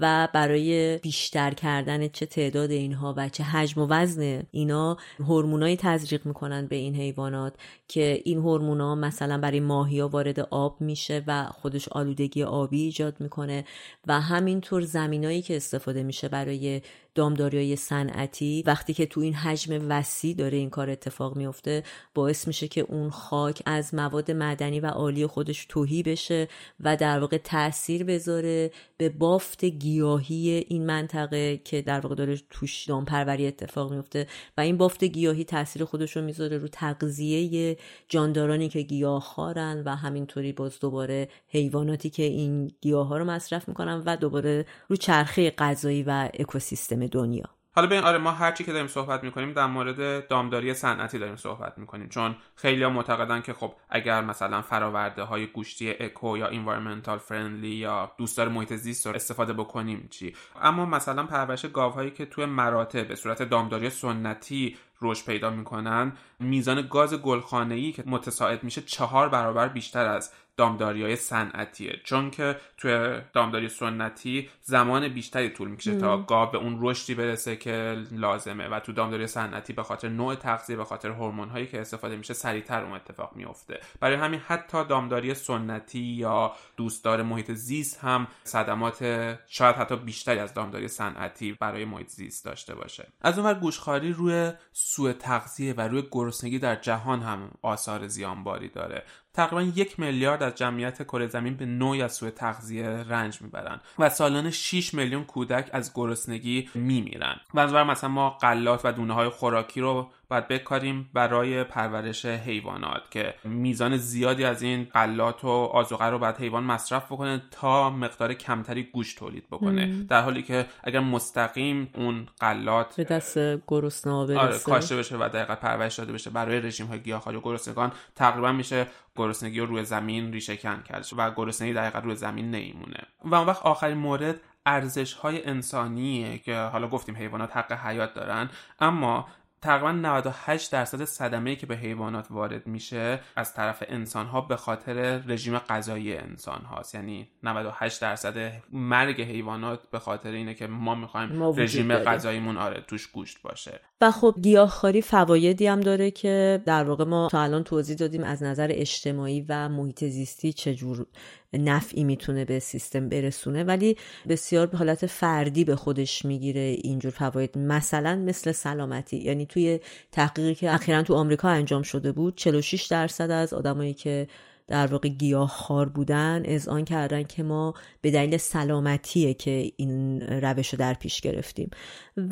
و برای بیشتر کردن چه تعداد اینها و چه حجم و وزن اینا هورمونایی تزریق میکنن به این حیوانات که این هورمونا مثلا برای ماهیا وارد آب میشه و خودش آلودگی آبی ایجاد میکنه. و همینطور زمینایی که استفاده میشه برای دامداری‌های صنعتی وقتی که تو این حجم وسیع داره این کار اتفاق میفته باعث میشه که اون خاک از مواد معدنی و آلی خودش تهی بشه و در واقع تأثیر بذاره به بافت گیاهی این منطقه که در واقع داره توش دامپروری اتفاق میفته و این بافت گیاهی تأثیر خودش رو میذاره رو تغذیه جاندارانی که گیاهخوارن و همینطوری باز دوباره حیواناتی که این گیاها رو مصرف میکنن و دوباره رو چرخه غذایی و اکوسیستم دنیا. حالا ببین آره ما هر چی که داریم صحبت میکنیم در مورد دامداری صنعتی داریم صحبت میکنیم، چون خیلی‌ها معتقدن که خب اگر مثلا فرآورده‌های گوشتی اکو یا انوایرنمنتال فرندلی یا دوستدار محیط زیست رو استفاده بکنیم چی؟ اما مثلا پرورش گاوهایی که توی مراتع به صورت دامداری سنتی رشد پیدا میکنن، میزان گاز گلخانه‌ای که متساعد میشه 4 برابر بیشتر از دامداری‌های صنعتیه، چون که توی دامداری سنتی زمان بیشتری طول میکشه تا گاو به اون رشدی برسه که لازمه و تو دامداری صنعتی به خاطر نوع تغذیه، به خاطر هورمون‌هایی که استفاده میشه سریعتر اون اتفاق میفته. برای همین حتی دامداری سنتی یا دوستدار محیط زیست هم صدمات شاید حتی بیشتری از دامداری صنعتی برای محیط زیست داشته باشه. از اون ور گوشتخواری روی سوء تغذیه و روی گرسنگی در جهان هم آثار زیانباری داره. تقریباً 1 میلیارد از جمعیت کره زمین به نوعی از سوء تغذیه رنج میبرن و سالانه 6 میلیون کودک از گرسنگی میمیرن. بنظر مثلا ما غلات و دونه‌های خوراکی رو باید بکاریم برای پرورش حیوانات که میزان زیادی از این غلات و آذوقه رو باید حیوان مصرف بکنه تا مقدار کمتری گوشت تولید بکنه، در حالی که اگر مستقیم اون غلات به دست گرسنه‌ها برسه، کاشته بشه و دقیقاً پرورش داده بشه برای رژیم‌های گیاهخوار و گرسنگان، تقریباً میشه گرسنگی رو روی زمین ریشه کن کرد و گرسنگی دقیقاً روی زمین نمیمونه. و اون وقت آخرین مورد ارزش‌های انسانیه که حالا گفتیم حیوانات حق حیات دارن، اما تقریباً 98% صدمه‌ای که به حیوانات وارد میشه از طرف انسان‌ها به خاطر رژیم غذایی انسان‌هاست. یعنی 98% مرگ حیوانات به خاطر اینه که ما می‌خوایم رژیم غذاییمون توش گوشت باشه. و خب گیاهخواری فوایدی هم داره که در واقع ما تا الان توضیح دادیم از نظر اجتماعی و محیط زیستی چجور نفعی میتونه به سیستم برسونه، ولی بسیار به حالت فردی به خودش میگیره اینجور فواید، مثلا مثل سلامتی. یعنی توی تحقیقی که اخیراً تو آمریکا انجام شده بود 46% از آدمایی که در واقع گیاهخوار بودن اذعان کردن که ما به دلیل سلامتیه که این روش رو در پیش گرفتیم.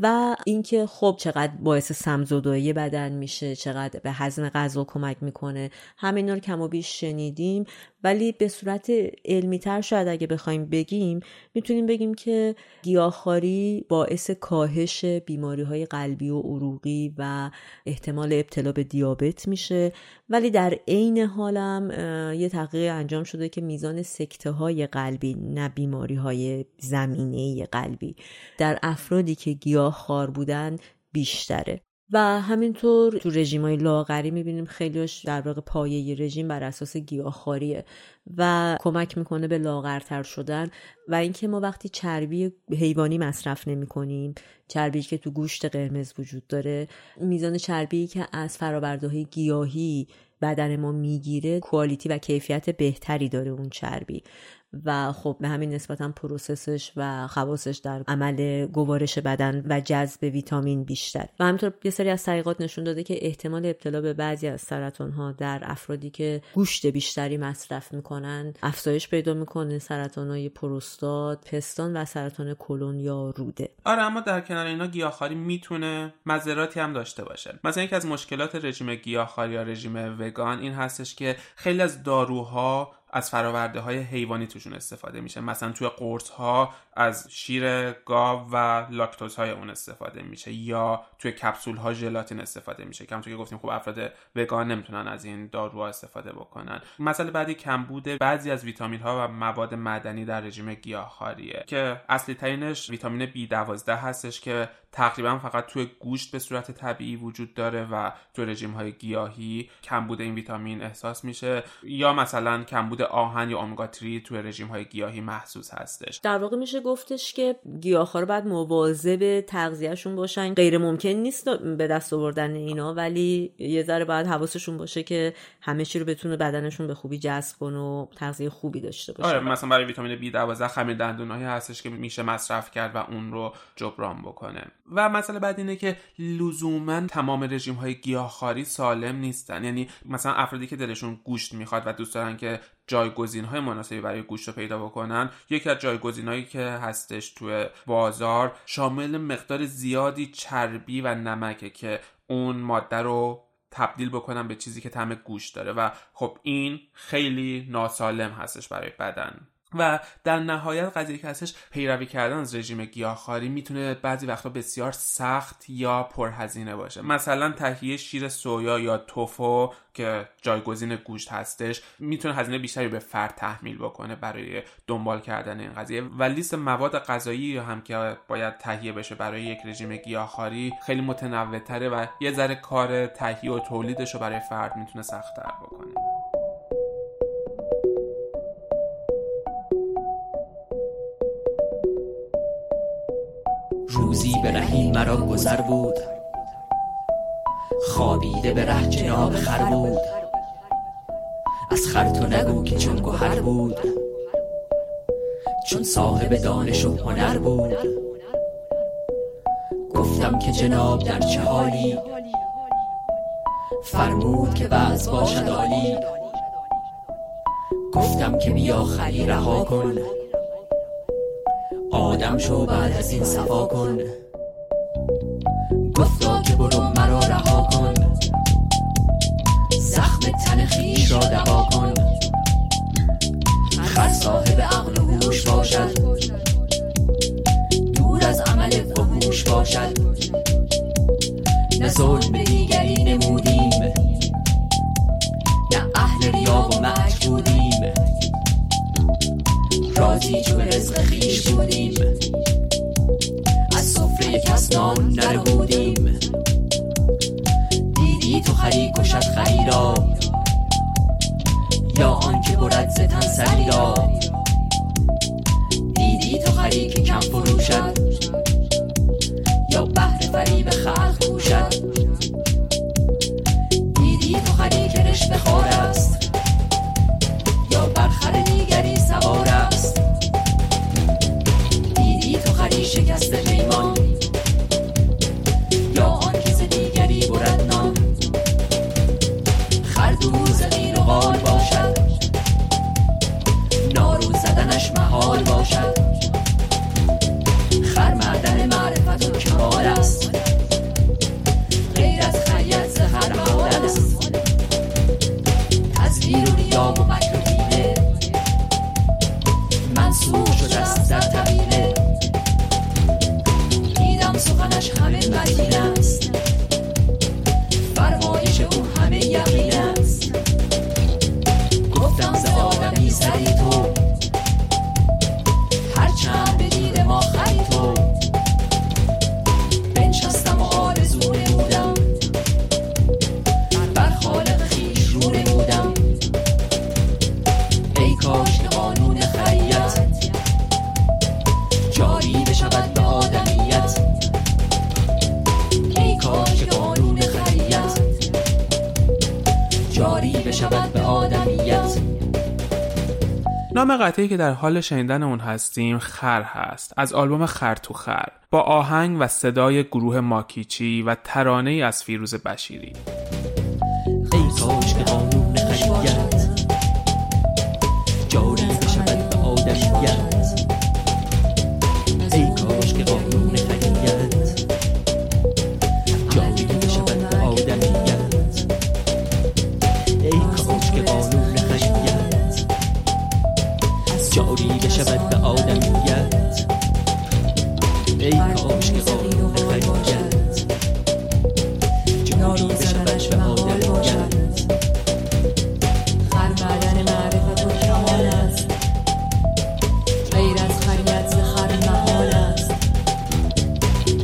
و اینکه خب چقدر باعث سم‌زدایی بدن میشه، چقدر به هضم غذا کمک میکنه، همین رو کم و بیش شنیدیم. ولی به صورت علمی‌تر شاید اگه بخوایم بگیم، میتونیم بگیم که گیاهخواری باعث کاهش بیماری‌های قلبی و عروقی و احتمال ابتلا به دیابت میشه. ولی در عین حال هم یه تحقیق انجام شده که میزان سکته‌های قلبی، نه بیماری‌های زمینه‌ای قلبی، در افرادی که گیاهخوار بودن بیشتره. و همینطور تو رژیم‌های لاغری می‌بینیم خیلیش در واقع پایه‌ی رژیم بر اساس گیاهخواریه و کمک می‌کنه به لاغرتر شدن. و اینکه ما وقتی چربی حیوانی مصرف نمی‌کنیم، چربی که تو گوشت قرمز وجود داره، میزان چربی که از فرآورده‌های گیاهی بدن ما میگیره کوالیتی و کیفیت بهتری داره اون چربی و خب به همین نسبت هم پروسسش و خواصش در عمل گوارش بدن و جذب ویتامین بیشتر. و همینطور یه سری از تحقیقات نشون داده که احتمال ابتلا به بعضی از سرطان‌ها در افرادی که گوشت بیشتری مصرف میکنن افزایش پیدا میکنه، سرطان‌های پروستات، پستان و سرطان کلون یا روده. آره، اما در کنار اینا گیاهخواری میتونه مضراتی هم داشته باشه. مثلا یکی از مشکلات رژیم گیاهخواری یا رژیم وگان این هستش که خیلی از داروها از فرآورده‌های حیوانی توشون استفاده میشه. مثلا توی قرص‌ها از شیر گاو و لاکتوزهای اون استفاده میشه یا توی کپسول‌ها ژلاتین استفاده میشه. همونطور که گفتیم خب افراد وگان نمیتونن از این داروها استفاده بکنن. مسئله بعدی کمبود بعضی از ویتامین‌ها و مواد معدنی در رژیم گیاهخواریه که اصلی ترینش ویتامین B12 هستش که تقریبا فقط توی گوشت به صورت طبیعی وجود داره و تو رژیم‌های گیاهی کمبود این ویتامین احساس میشه. یا مثلا کمبود آهن یا امگا 3 تو رژیم‌های گیاهی محسوس هستش. در واقع میشه گفتش که گیاهخوارا باید مواظب تغذیه‌شون باشن. غیر ممکن نیست به دست آوردن اینا، ولی یه ذره باید حواسشون باشه که همه چی رو بتونه بدنشون به خوبی جذب کنه و تغذیه خوبی داشته باشه. آره، مثلا برای ویتامین B12 خمیر دندونایی هستش که میشه مصرف کرد و اون رو جبران بکنه. و مسئله بعد اینه که لزوما تمام رژیم‌های گیاهخواری سالم نیستن. یعنی مثلا افرادی که دلشون گوشت میخواد و دوست دارن که جایگزین‌های مناسبی برای گوشت رو پیدا بکنن، یکی از جایگزین‌هایی که هستش توی بازار شامل مقدار زیادی چربی و نمکه که اون ماده رو تبدیل بکنن به چیزی که طعم گوشت داره و خب این خیلی ناسالم هستش برای بدن. و در نهایت قضیه که هستش پیروی کردن از رژیم گیاهخواری میتونه بعضی وقتا بسیار سخت یا پرهزینه باشه. مثلا تهیه شیر سویا یا توفو که جایگزین گوشت هستش میتونه هزینه بیشتری به فرد تحمیل بکنه برای دنبال کردن این قضیه. و لیست مواد غذایی هم که باید تهیه بشه برای یک رژیم گیاهخواری خیلی متنوع‌تره و یه ذره کار تهیه و تولیدش رو برای فرد میتونه سخت‌تر بکنه. روزی به رهی مرا گذر بود، خوابیده به ره جناب خر بود. از خر تو نگو که چون گوهر بود، چون صاحب دانش و هنر بود. گفتم که جناب در چه حالی؟ فرمود که وضع باشد عالی. گفتم که بیا خری رها کن، آدم شو بعد از این صفا کن. گفتا که برو مرا رها کن، زخم تن خویش را دوا کن. خر صاحب عقل و هوش باشد، دور از عمل فحوش باشد. نه ظلم به دیگری نمودیم، نه اهل ریا و مکر بودیم. راضی چون رزق خویش بودیم، از سفره کس نان نربودیم. دیدی تو خری کشد خری را، یا آن که برد ز تن سری را. دیدی تو خری که کم فروشد، یا بهر فریب خلق کوشد. دیدی تو خری که رشوه خوار است، یا بر خر دیگری سوار است. دیدی تو خری شکسته پیمان، یا آن که ز دیگری برد نام. خر دور ز غیر و غال باشد، نارو زدنش محال باشد. خر معدن معرفت و کمال است، غیر از خریت ز خر محال است. تزویر و ریا و مکر سخنش همه مدین است، فرمایش او همه یقین است. گفتم ز آدمی سری تو، هرچند به دید ما خری تو. بنشستم و آرزو نمودم، بر خالق خویش رو نمودم. ای کاش که قانون خریت جاری بشود به آدمیت. کاش قانون خریت جاری بشود به آدمیت. نام قطعی که در حال شنیدن اون هستیم خر هست، از آلبوم خرتوخر، با آهنگ و صدای گروه ماکیچی و ترانه‌ای از فیروز بشیری. ای کاش که قانون خریت جاری بشود به آدمیت. ای کاش که قانون خریت جاری بشود به آدمیت. ای کاش که قانون خریت جاری بشود به آدمیت. خر معدن معرفت و کمال است، غیر از خریت ز خر محال است.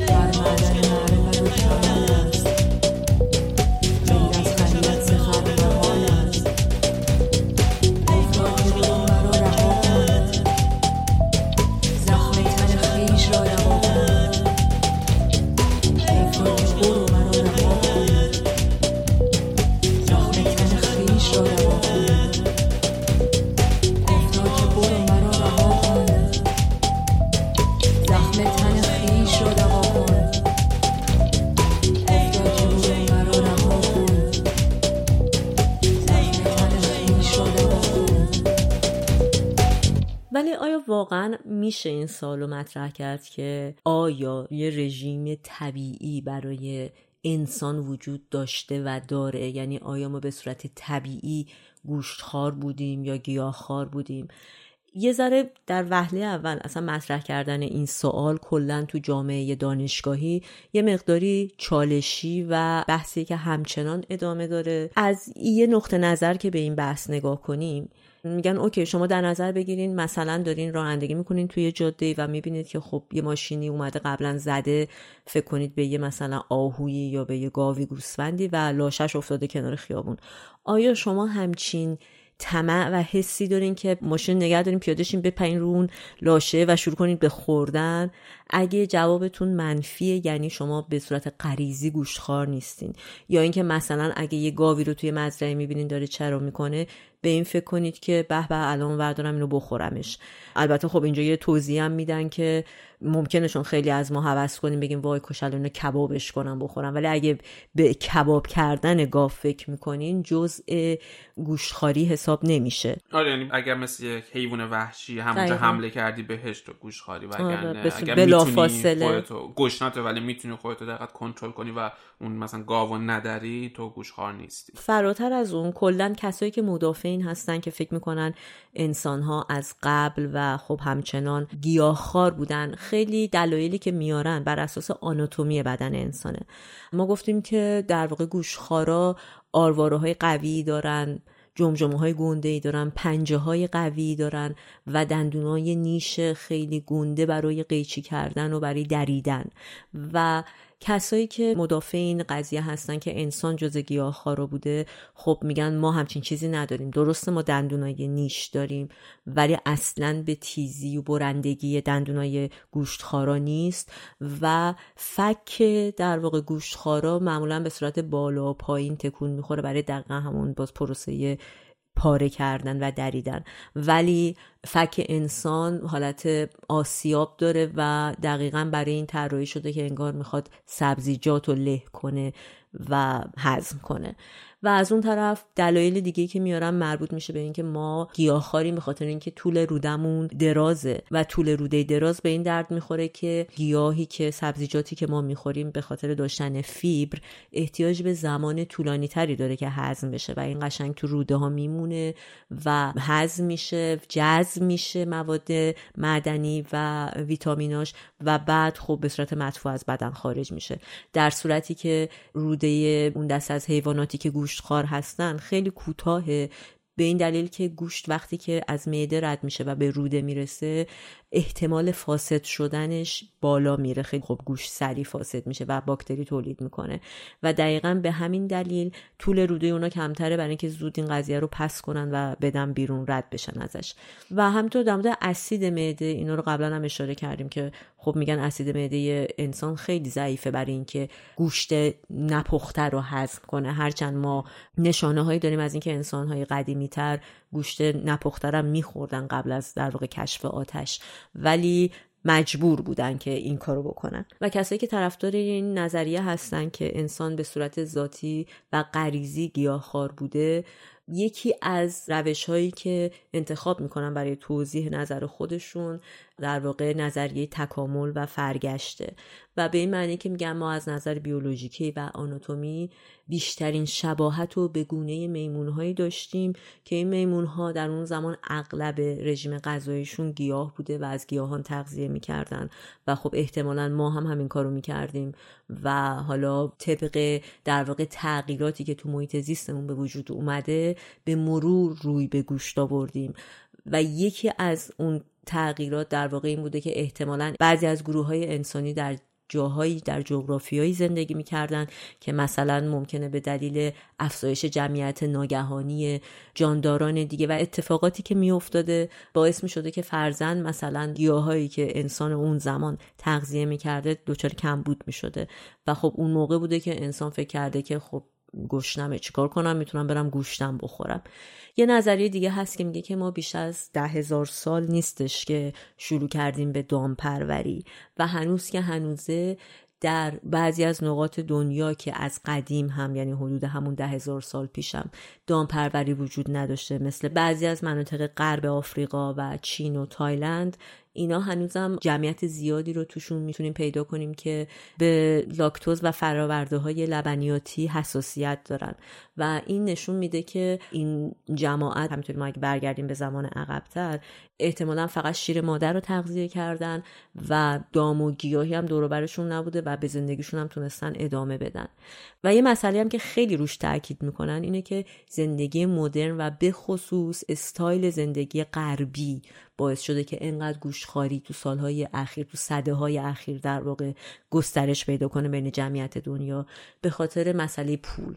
خر معدن معرفت و کمال است، غیر از خریت ز خر محال است. ای کاش که قانون واقعا میشه این سوالو مطرح کرد که آیا یه رژیم طبیعی برای انسان وجود داشته و داره؟ یعنی آیا ما به صورت طبیعی گوشتخوار بودیم یا گیاهخوار بودیم؟ یه ذره در وهله اول اصلا مطرح کردن این سوال کلا تو جامعه دانشگاهی یه مقداری چالشی و بحثی که همچنان ادامه داره. از یه نقطه نظر که به این بحث نگاه کنیم، میگن اوکی شما در نظر بگیرین مثلا دارین رانندگی میکنین توی جاده و میبینید که خب یه ماشینی اومده قبلا زده، فکر کنید به یه مثلا آهویی یا به یه گاوی گوسفندی و لاشش افتاده کنار خیابون. آیا شما همچین طمع و حسی دارین که ماشین نگه دارین پیادشین بپرین رو اون لاشه و شروع کنین به خوردن؟ اگه جوابتون منفیه یعنی شما به صورت غریزی گوشتخوار نیستین. یا اینکه مثلا اگه یه گاوی رو توی مزرعه میبینین داره چرا میکنه، به این فکر کنید که به به الان وردارم اینو بخورمش. البته خب اینجا یه توضیح هم میدن که ممکنه چون خیلی از ما هوس کنیم بگیم وای کشل اینو کبابش کنم بخورم، ولی اگه به کباب کردن گاو فکر میکنین جزء گوشتخواری حساب نمیشه. آره یعنی اگر مثل یک حیوان وحشی همونجا حمله کردی بهش تو گوشتخواری، وگرنه اگر فاصله گشنته ولی میتونی خودتو دقیق کنترل کنی و اون مثلا گاو نداری تو گوشخوار نیستی. فراتر از اون کلا کسایی که مدافع این هستن که فکر میکنن انسانها از قبل و خب همچنان گیاهخوار بودن، خیلی دلایلی که میارن بر اساس آناتومی بدن انسانه. ما گفتیم که در واقع گوشخوارا آرواره‌های قوی دارن، جمجمه‌های گنده‌ای دارن، پنجه‌های قوی دارن و دندونای نیش خیلی گنده برای قیچی کردن و برای دریدن. و کسایی که مدافع این قضیه هستن که انسان جزء گیاهخوارا بوده، خب میگن ما همچین چیزی نداریم. درسته ما دندونای نیش داریم ولی اصلاً به تیزی و برندگی دندونای گوشتخوارا نیست و فک در واقع گوشتخوارا معمولاً به صورت بالا و پایین تکون میخوره برای دقیقاً همون باز پروسه پاره کردن و دریدن، ولی فک انسان حالت آسیاب داره و دقیقاً برای این طراحی شده که انگار میخواد سبزیجات رو له کنه و هضم کنه. و از اون طرف دلایل دیگه که میارم مربوط میشه به این که ما گیاهخواریم به خاطر اینکه طول رودمون درازه و طول روده دراز به این درد میخوره که گیاهی که سبزیجاتی که ما میخوریم به خاطر داشتن فیبر احتیاج به زمان طولانی تری داره که هضم بشه و این قشنگ تو روده ها میمونه و هضم میشه، جذب میشه مواد معدنی و ویتامیناش و بعد خب به صورت مدفوع از بدن خارج میشه. در صورتی که روده اون دست از حیواناتی که گوشتخوار هستن خیلی کوتاهه، به این دلیل که گوشت وقتی که از معده رد میشه و به روده میرسه احتمال فاسد شدنش بالا میره. خیلی خب گوشت سریع فاسد میشه و باکتری تولید میکنه و دقیقاً به همین دلیل طول روده اونا کمتره برای اینکه زود این قضیه رو پس کنن و بدن بیرون رد بشن ازش. و همینطور در مورد اسید معده، اینا رو قبلا هم اشاره کردیم که خب میگن اسید معده انسان خیلی ضعیفه برای اینکه گوشت نپخته رو هضم کنه، هرچند ما نشانه هایی داریم از اینکه انسان های قدیمی تر گوشت نپخته رو میخوردن قبل از در واقع کشف آتش، ولی مجبور بودن که این کارو بکنن. و کسایی که طرفدار این نظریه هستن که انسان به صورت ذاتی و غریزی گیاهخوار بوده، یکی از روش‌هایی که انتخاب می‌کنن برای توضیح نظر خودشون در واقع نظریه تکامل و فرگشته و به این معنی که میگن ما از نظر بیولوژیکی و آناتومی بیشترین شباهت رو به گونه میمون‌هایی داشتیم که این میمون‌ها در اون زمان اغلب رژیم غذاییشون گیاه بوده و از گیاهان تغذیه می‌کردن و خب احتمالاً ما هم همین کارو می‌کردیم و حالا طبق در واقع تغییراتی که تو محیط زیستمون به وجود اومده به مرور روی به گوشت آوردیم. و یکی از اون تغییرات در واقع این بوده که احتمالاً بعضی از گروه‌های انسانی در جاهایی در جغرافیایی زندگی می‌کردن که مثلا ممکنه به دلیل افزایش جمعیت ناگهانی جانداران دیگه و اتفاقاتی که می‌افتاده باعث می‌شده که فرزند مثلا گیاهایی که انسان اون زمان تغذیه می‌کرده دچار کمبود می‌شده و خب اون موقع بوده که انسان فکر کرده که خب گشنمه چیکار کنم، میتونم برم گوشتم بخورم. یه نظریه دیگه هست که میگه که ما بیش از 10,000 سال نیستش که شروع کردیم به دامپروری و هنوز که هنوزه در بعضی از نقاط دنیا که از قدیم هم یعنی حدود همون 10,000 سال پیشم دامپروری وجود نداشته، مثل بعضی از مناطق غرب آفریقا و چین و تایلند اینا هنوزم جمعیت زیادی رو توشون میتونیم پیدا کنیم که به لاکتوز و فرآورده‌های لبنیاتی حساسیت دارن و این نشون میده که این جماعت همینطوری ما اگه برگردیم به زمان عقب‌تر احتمالاً فقط شیر مادر رو تغذیه کردن و دام و گیاهی هم دور و برشون نبوده و به زندگیشون هم تونستن ادامه بدن. و یه مسئله هم که خیلی روش تاکید میکنن اینه که زندگی مدرن و به خصوص استایل زندگی غربی باعث شده که انقدر گوشتخواری تو سالهای اخیر، تو سده‌های اخیر در واقع گسترش پیدا کنه بین جمعیت دنیا به خاطر مسئله پول.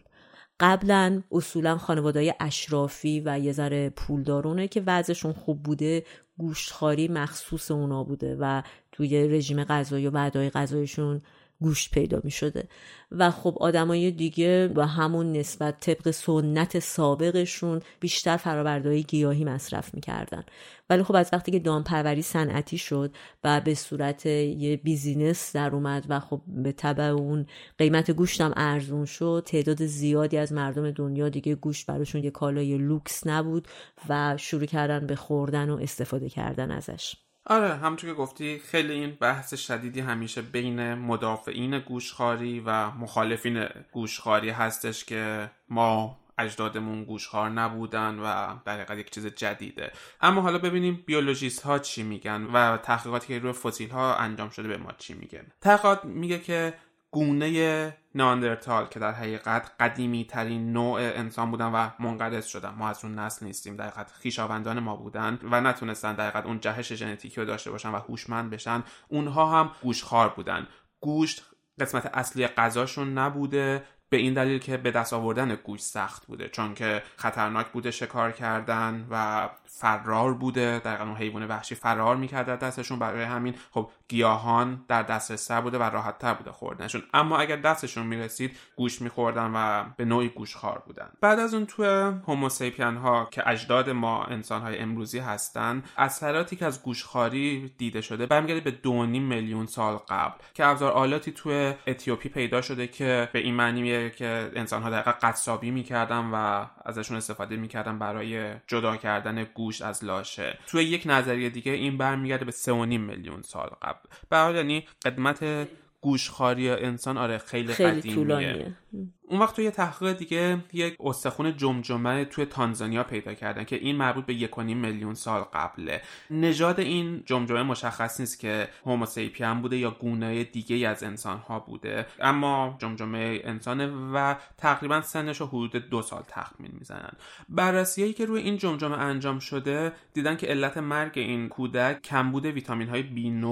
قبلا اصولا خانواده‌های اشرافی و یه ذره پولدارونه که وضعشون خوب بوده گوشتخواری مخصوص اونا بوده و توی رژیم غذایی و وعده‌های غذاییشون گوشت پیدا می شده و خب آدمای دیگه با همون نسبت طبق سنت سابقشون بیشتر فرآورده‌های گیاهی مصرف می کردن. ولی خب از وقتی که دامپروری صنعتی شد و به صورت یه بیزینس در اومد و خب به تبع اون قیمت گوشت هم ارزون شد، تعداد زیادی از مردم دنیا دیگه گوشت براشون یه کالای لوکس نبود و شروع کردن به خوردن و استفاده کردن ازش. آره، همونطور که گفتی خیلی این بحث شدیدی همیشه بین مدافعین گوشتخواری و مخالفین گوشتخواری هستش که ما اجدادمون گوشتخوار نبودن و در حقیقت یک چیز جدیده. اما حالا ببینیم بیولوژیست ها چی میگن و تحقیقاتی که روی فسیل ها انجام شده به ما چی میگن. تحقیقات میگه که گونه نئاندرتال که در حقیقت قدیمی ترین نوع انسان بودن و منقرض شدن، ما از اون نسل نیستیم، در حقیقت خویشاوندان ما بودن و نتونستن در حقیقت اون جهش ژنتیکی رو داشته باشن و هوشمند بشن، اونها هم گوشتخوار بودن. گوشت قسمت اصلی غذاشون نبوده به این دلیل که به دست آوردن گوشت سخت بوده، چون که خطرناک بوده شکار کردن و فرار بوده، در واقع حیوان وحشی فرار می‌کرد از دستشون، برای همین خب گیاهان در دسترس بوده و راحت‌تر بوده خوردنشون. اما اگر دستشون می‌رسید گوشت می‌خوردن و به نوعی گوشتخوار بودن. بعد از اون تو هوموسیپین ها که اجداد ما انسان‌های امروزی هستن، اثراتی که از گوشتخواری دیده شده برمیگرده به 2.5 میلیون سال قبل که ابزارآلاتی تو اتیوپی پیدا شده که به این معنی که انسان‌ها در واقع قصابی می‌کردن و ازشون استفاده می‌کردن برای جدا کردن گوشت از لاشه. توی یک نظریه دیگه این برمیگرده به 3.5 میلیون سال قبل. به هر حال یعنی قدمت گوشتخواری انسان آره خیلی قدیمیه. اون وقت توی یه تحقیق دیگه یک استخوان جمجمه توی تانزانیا پیدا کردن که این مربوط به 1.5 میلیون سال قبله. نژاد این جمجمه مشخص نیست که هوموسیپین بوده یا گونه دیگه از انسان‌ها بوده، اما جمجمه انسانه و تقریبا سنش رو حدود 2 سال تخمین میزنن. بررسی‌هایی که روی این جمجمه انجام شده دیدن که علت مرگ این کودک کمبود ویتامین‌های B9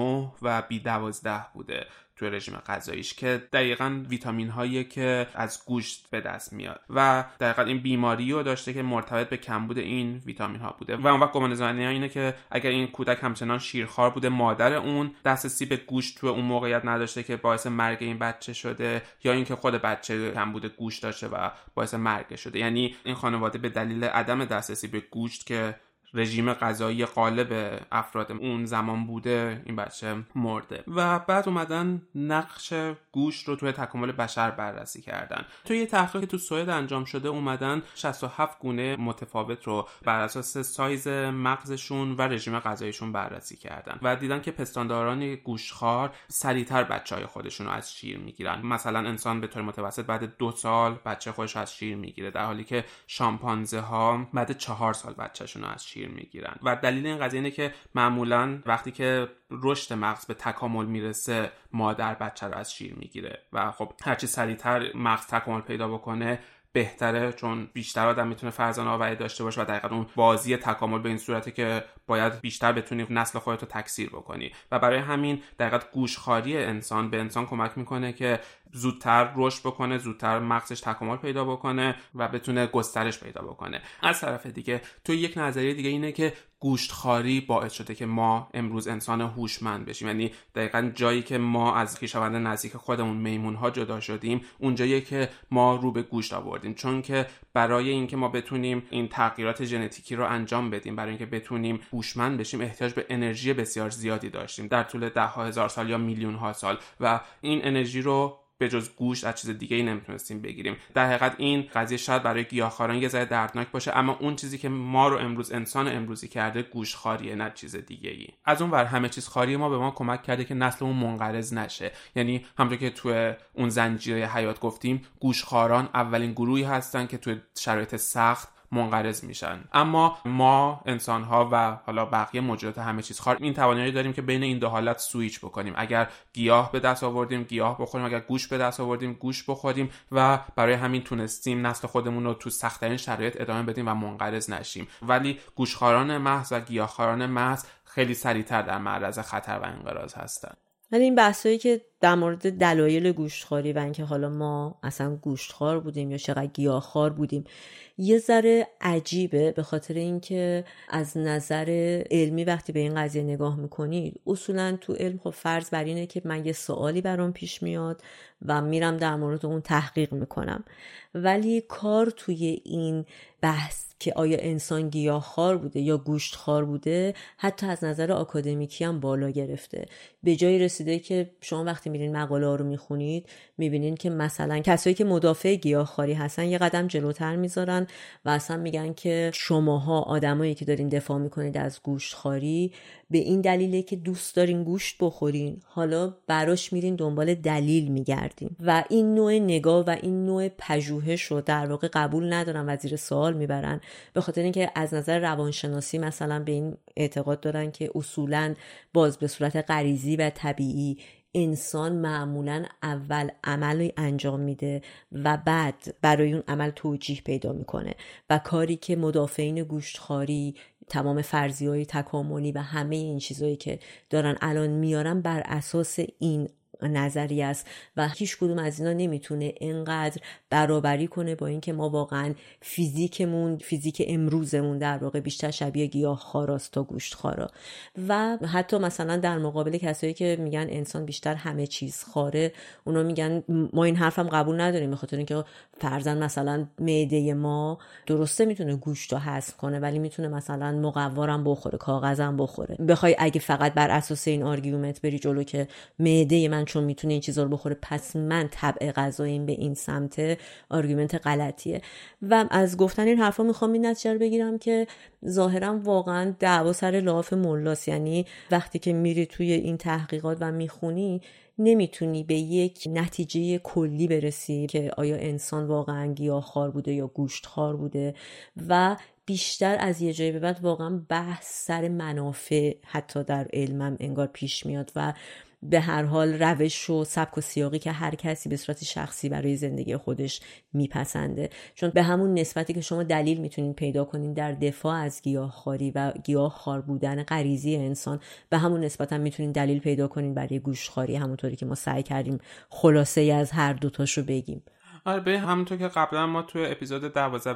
و B12 بوده توی رژیم غذاییش که دقیقاً ویتامین‌هایی که از گوشت به دست میاد و دقیقاً این بیماری رو داشته که مرتبط به کمبود این ویتامین‌ها بوده. و اون وقت گمان زنی ها اینه که اگر این کودک همچنان شیرخوار بوده، مادر اون دسترسی به گوشت توی اون موقعیت نداشته که باعث مرگ این بچه شده، یا اینکه خود بچه کمبود گوشت داشته و باعث مرگ شده. یعنی این خانواده به دلیل عدم دسترسی به گوشت که رژیم غذایی غالب افراد اون زمان بوده، این بچه مرده. و بعد اومدن نقش گوشت رو توی تکامل بشر بررسی کردن. توی یه تحقیق تو سوئد انجام شده اومدن 67 گونه متفاوت رو بر اساس سایز مغزشون و رژیم غذاییشون بررسی کردن و دیدن که پستانداران گوشتخوار سریعتر بچه‌های خودشون رو از شیر میگیرن. مثلا انسان به طور متوسط بعد 2 سال بچه خودش از شیر میگیره، در حالی که شامپانزه ها بعد 4 سال بچه‌شون رو از شیر میگیرن. و دلیل این قضیه اینه که معمولا وقتی که رشد مغز به تکامل میرسه، مادر بچه رو از شیر میگیره و خب هرچی سریعتر مغز تکامل پیدا بکنه بهتره، چون بیشتر آدم میتونه فرزانه آوری داشته باشه و در حقیقت اون بازی تکامل به این صورته که باید بیشتر بتونی نسل خودت رو تکثیر بکنی. و برای همین در حقیقت گوشتخواری انسان به انسان کمک میکنه که زودتر رشد بکنه، زودتر مغزش تکامل پیدا بکنه و بتونه گسترش پیدا بکنه. از طرف دیگه تو یک نظریه دیگه اینه که گوشتخواری باعث شده که ما امروز انسان هوشمند بشیم. یعنی دقیقاً جایی که ما از خویشاوند نزدیک خودمون میمون‌ها جدا شدیم، اونجاییه که ما رو به گوشت آوردیم، چون که برای اینکه ما بتونیم این تغییرات ژنتیکی رو انجام بدیم، برای اینکه بتونیم هوشمند بشیم، احتیاج به انرژی بسیار زیادی داشتیم در طول ده‌ها هزار سال یا میلیون‌ها سال و این انرژی رو به جز گوشت از چیز دیگه‌ای نمیتونستیم بگیریم. در حقیقت این قضیه شاید برای گیاهخواران یه ذره دردناک باشه، اما اون چیزی که ما رو امروز انسان امروزی کرده گوشت‌خواریه، نه چیز دیگه‌ای. از اون ور همه چیز خاری ما به ما کمک کرده که نسلمون منقرض نشه. یعنی همونطور که تو اون زنجیره حیات گفتیم، گوشت‌خواران اولین گروهی هستن که تو شرایط سخت منقرض میشن. اما ما انسان‌ها و حالا بقیه موجودات همه چیز خوار این توانایی داریم که بین این دو حالت سویچ بکنیم. اگر گیاه به دست آوردیم گیاه بخوریم، اگر گوشت به دست آوردیم گوشت بخوریم، و برای همین تونستیم نسل خودمون رو تو سخت‌ترین شرایط ادامه بدیم و منقرض نشیم. ولی گوشتخواران محض و گیاهخواران محض خیلی سریع‌تر در معرض خطر و انقراض هستن. ولی این بحثایی که در مورد دلایل گوشتخواری و اینکه حالا ما اصلا گوشتخوار بودیم یا چقدر گیاهخوار بودیم یه ذره عجیبه، به خاطر اینکه از نظر علمی وقتی به این قضیه نگاه میکنید، اصولا تو علم خب فرض بر اینه که من یه سوالی برام پیش میاد و میرم در مورد اون تحقیق میکنم، ولی کار توی این بحث که آیا انسان گیاهخوار بوده یا گوشتخوار بوده حتی از نظر آکادمیکی هم بالا گرفته. به جای رسیده که شما وقتی میرین مقاله ها رو میخونید میبینین که مثلا کسایی که مدافع گیاهخواری هستن یه قدم جلوتر میذارن و اصلا میگن که شماها آدمایی که دارین دفاع میکنید از گوشتخواری به این دلیله که دوست دارین گوشت بخورین، حالا براش میرین دنبال دلیل میگردین. و این نوع نگاه و این نوع پژوهش رو در واقع قبول ندارن و زیر سوال میبرن، به خاطر اینکه از نظر روانشناسی مثلا به این اعتقاد دارن که اصولاً باز به صورت غریزی و طبیعی انسان معمولاً اول عملی انجام میده و بعد برای اون عمل توجیه پیدا میکنه، و کاری که مدافعین گوشتخواری تمام فرضیه‌های تکاملی و همه این چیزایی که دارن الان میارن بر اساس این نظریه است و هیچ کدوم از اینا نمیتونه اینقدر برابری کنه با اینکه ما واقعا فیزیک امروزمون در واقع بیشتر شبیه گیاهخوارا است تا گوشتخوارا. و حتی مثلا در مقابل کسایی که میگن انسان بیشتر همه چیز خواره، اونا میگن ما این حرفم قبول نداریم، به خاطر اینکه فرضاً مثلا معده ما درسته میتونه گوشتو هضم کنه ولی میتونه مثلا مقوارم بخوره، کاغذم بخوره. بخوای اگه فقط بر اساس این آرگومنت بری جلو که معده من چون میتونه این چیزا رو بخوره پس من طبع غذاییم به این سمته، آرگومنت غلطیه. و از گفتن این حرفا میخوام این نتیجه رو بگیرم که ظاهرا واقعا دعوا سر لاف ملاست. یعنی وقتی که میری توی این تحقیقات و میخونی نمیتونی به یک نتیجه کلی برسی که آیا انسان واقعا گیاهخوار بوده یا گوشتخوار بوده، و بیشتر از یه جایی به بعد واقعا بحث سر منافع حتی در علمم انگار پیش میاد. و به هر حال روش و سبک و سیاقی که هر کسی به صورت شخصی برای زندگی خودش میپسنده، چون به همون نسبتی که شما دلیل میتونید پیدا کنین در دفاع از گیاهخواری و گیاهخوار بودن غریزی انسان، به همون نسبت هم میتونید دلیل پیدا کنین برای گوشتخواری، همونطوری که ما سعی کردیم خلاصه ای از هر دوتاشو بگیم. آره، همونطور که قبلا ما تو اپیزود 12+1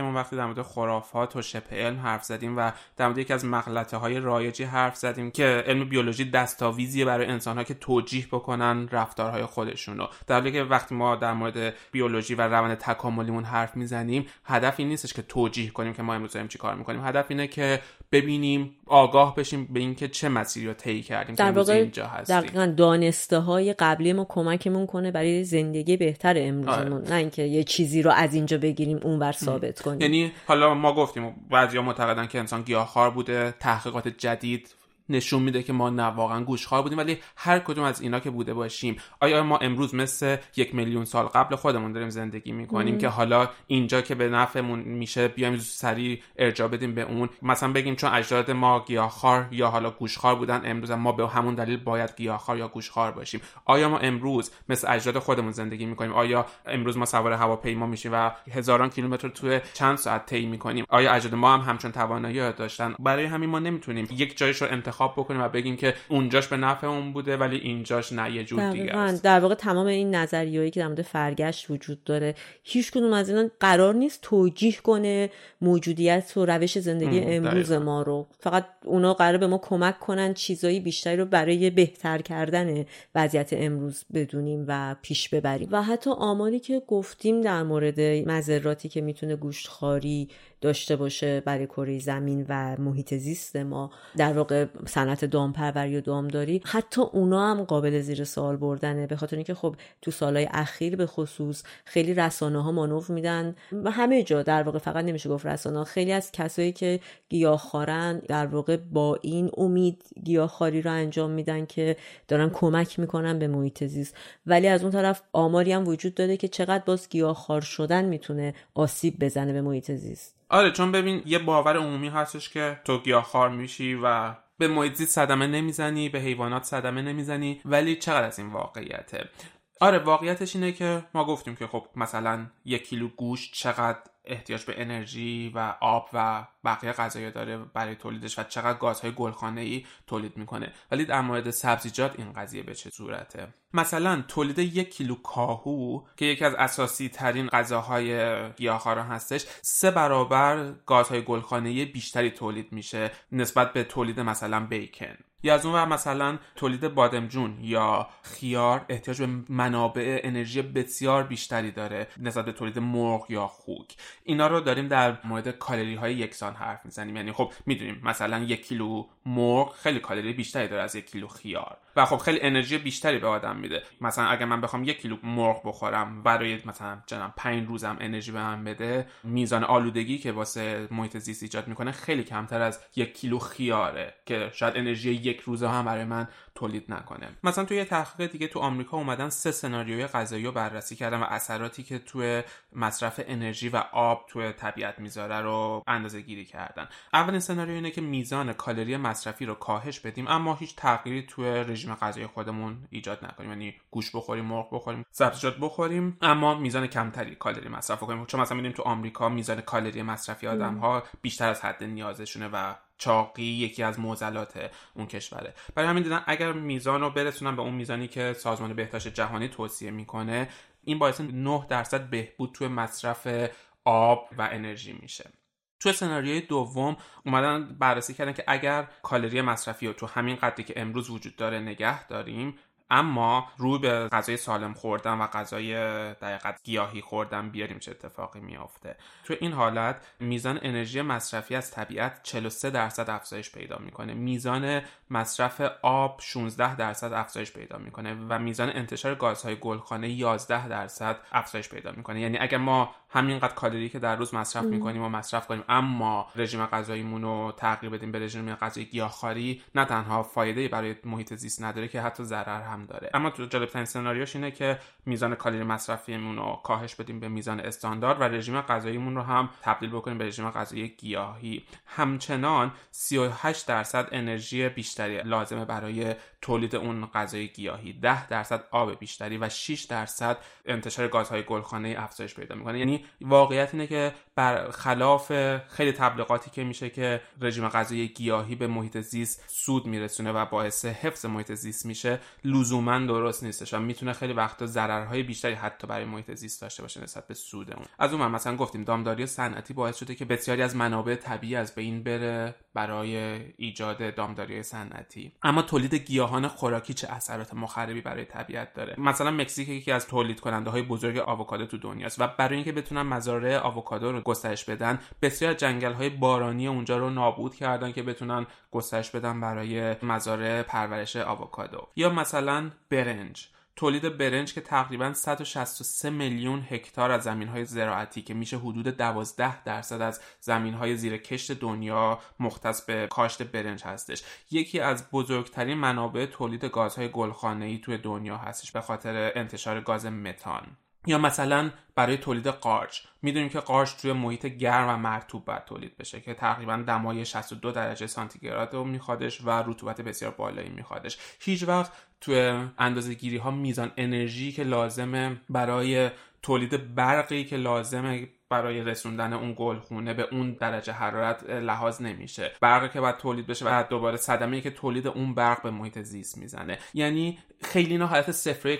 ما وقتی در مورد خرافات و شبه علم حرف زدیم و در مورد یکی از مغلطه‌های رایجی حرف زدیم که علم بیولوژی دستاویزیه برای انسان‌ها که توجیه بکنن رفتارهای خودشون رو، در حالی که وقتی ما در مورد بیولوژی و روند تکاملیمون حرف میزنیم هدف این نیستش که توجیه کنیم که ما امروز داریم چی کار می‌کنیم، هدف اینه که ببینیم، آگاه بشیم به اینکه چه مسیری رو طی کردیم که امروز اینجا هستیم. دقیقاً دانسته‌های قبلی ما کمکمون کنه برای زندگی بهتر امروز، نه اینکه یه چیزی رو از اینجا بگیریم اونور ثابت کنیم. یعنی حالا ما گفتیم بعضیا معتقدن که انسان گیاهخوار بوده، تحقیقات جدید نشون میده که ما نه واقعا گوشتخوار بودیم، ولی هر کدوم از اینا که بوده باشیم آیا ما امروز مثل 1,000,000 سال قبل خودمون داریم زندگی میکنیم که حالا اینجا که به نفعمون میشه بیایم سریع ارجاع بدیم به اون، مثلا بگیم چون اجداد ما گیاهخوار یا حالا گوشتخوار بودن امروز ما به همون دلیل باید گیاهخوار یا گوشتخوار باشیم؟ آیا ما امروز مثل اجداد خودمون زندگی میکنیم؟ آیا امروز ما سوار هواپیما میشیم و هزاران کیلومتر تو چند ساعت طی میکنیم؟ آیا اجداد ما هم همچون توانایی داشتن؟ برای همین ما نمیتونیم یک جایش رو خواب بکنیم و بگیم که اونجاش به نفع اون بوده ولی اینجاش نه، یه جور دیگه است. در واقع تمام این نظریه‌ای که در مورد فرگشت وجود داره هیچ کدوم از اینا قرار نیست توجیه کنه موجودیت و روش زندگی امروز ما رو، فقط اونا قرار به ما کمک کنن چیزایی بیشتری رو برای بهتر کردن وضعیت امروز بدونیم و پیش ببریم. و حتی آماری که گفتیم در مورد مضراتی که میتونه گوشتخواری داشته باشه برای کره زمین و محیط زیست ما، در واقع صنعت دامپروری و دامداری، حتی اونا هم قابل زیر سوال بردنه، به خاطر اینکه خب تو سالهای اخیر به خصوص خیلی رسانه‌ها مانور میدن و همه جا در واقع، فقط نمیشه گفت رسانه‌ها، خیلی از کسایی که گیاهخوارن در واقع با این امید گیاهخواری رو انجام میدن که دارن کمک میکنن به محیط زیست، ولی از اون طرف آماری هم وجود داره که چقدر باز گیاهخوار شدن میتونه آسیب بزنه به محیط زیست. آره، چون ببین یه باور عمومی هستش که تو گیاهخوار میشی و به محیط زیست صدمه نمیزنی، به حیوانات صدمه نمیزنی، ولی چقدر از این واقعیته؟ آره، واقعیتش اینه که ما گفتیم که خب مثلا 1 کیلو گوشت چقدر احتیاج به انرژی و آب و بقیه غذایا داره برای تولیدش و چقدر گازهای گلخانه‌ای تولید میکنه، ولی در مورد سبزیجات این قضیه به چه صورته؟ مثلا تولید 1 کیلو کاهو که یکی از اساسی ترین غذاهای گیاهخوار هستش، 3 برابر گازهای گلخانه‌ای بیشتری تولید میشه نسبت به تولید مثلا بیکن. یا از اون ور مثلا تولید بادمجون یا خیار احتیاج به منابع انرژی بسیار بیشتری داره نسبت به تولید مرغ یا خوک. اینا رو داریم در مورد کالری های یکسان حرف میزنیم، یعنی خب میدونیم مثلا 1 کیلو مرغ خیلی کالری بیشتری داره از 1 کیلو خیار و خب خیلی انرژی بیشتری به آدم میده. مثلا اگه من بخوام 1 کیلو مرغ بخورم برای مثلا جناب 5 روزم انرژی به من بده، میزان آلودگی که واسه محیط زیست ایجاد میکنه خیلی کمتر از 1 کیلو خیاره که شاید انرژی 1 روزه هم برای من تولید نکنه. مثلا توی یه تحقیق دیگه تو آمریکا اومدن 3 سناریوی غذایی رو بررسی کردن و اثراتی که توی مصرف انرژی و آب توی طبیعت میذاره رو اندازه‌گیری کردن. اولین سناریو اینه که میزان کالری مصرفی رو کاهش بدیم اما هیچ تغییری توی رژیم غذایی خودمون ایجاد نکنیم، یعنی گوشت بخوریم، مرغ بخوریم، سبزیجات بخوریم اما میزان کمتری کالری مصرف کنیم، چون مثلا می‌بینیم تو آمریکا میزان کالری مصرفی آدم‌ها بیشتر از حد نیازشونه و چاقی یکی از معضلات اون کشوره. برای همین دیدن اگر میزان رو برسونن به اون میزانی که سازمان بهداشت جهانی توصیه میکنه، این باعث 9% بهبود توی مصرف آب و انرژی میشه. توی سناریوی دوم اومدن بررسی کردن که اگر کالری مصرفی رو تو همین قدری که امروز وجود داره نگه داریم اما روی به غذای سالم خوردن و غذای دقیقاً گیاهی خوردن بیاریم چه اتفاقی میافته. تو این حالت میزان انرژی مصرفی از طبیعت 43% افزایش پیدا میکنه، میزان مصرف آب 16% افزایش پیدا میکنه و میزان انتشار گازهای گلخانه 11% افزایش پیدا میکنه. یعنی اگر ما همینقدر کالری که در روز مصرف میکنیم و مصرف کنیم اما رژیم غذاییمون رو تغییر بدیم به رژیم غذایی گیاهخواری، نه تنها فایده‌ای برای محیط زیست نداره که حتی ضرر هم داره. اما جالب‌ترین سناریوش اینه که میزان کالری مصرفیمون رو کاهش بدیم به میزان استاندارد و رژیم غذاییمون رو هم تبدیل بکنیم به رژیم غذایی گیاهی. همچنان 38% انرژی بیشتری لازمه برای تولید اون غذای گیاهی، 10% آب بیشتری و 6% انتشار گازهای گلخانه‌ای افزایش پیدا می‌کنه. یعنی واقعیت اینه که برخلاف خیلی تبلیغاتی که میشه که رژیم غذایی گیاهی به محیط زیست سود میرسونه و باعث حفظ محیط زیست میشه، لزوما درست نیستش و میتونه خیلی وقتا ضررهای بیشتری حتی برای محیط زیست داشته باشه نسبت به سود اون. از اون مثلا گفتیم دامداری صنعتی باعث شده که بسیاری از منابع طبیعی از بین بره برای ایجاد دامداری صنعتی. اما تولید گیاهان خوراکی چه اثرات مخربی برای طبیعت داره؟ مثلا مکزیک یکی از تولید کننده های بزرگ آووکادو تو دنیاست و برای اینکه بتونن مزارع آووکادو رو گسترش بدن، بسیار جنگل های بارانی اونجا رو نابود کردن که بتونن گسترش بدن برای مزارع پرورش آووکادو. یا مثلا برنج، تولید برنج که تقریباً 163 میلیون هکتار از زمین‌های زراعتی که میشه حدود 12% از زمین‌های زیر کشت دنیا مختص به کاشت برنج هستش. یکی از بزرگترین منابع تولید گازهای گلخانه‌ای توی دنیا هستش به خاطر انتشار گاز متان. یا مثلا برای تولید قارچ، میدونیم که قارچ توی محیط گرم و مرطوب باید تولید بشه که تقریبا دمای 62 درجه سانتیگراد رو میخوادش و رطوبت بسیار بالایی میخوادش. هیچ وقت توی اندازه‌گیری ها میزان انرژی که لازمه برای تولید برقی که لازمه برای رسوندن اون گلخونه به اون درجه حرارت لحاظ نمیشه. برقی که باید تولید بشه و دوباره صدمه‌ای که تولید اون برق به محیط زیست میزنه. یعنی خیلی اینا حالت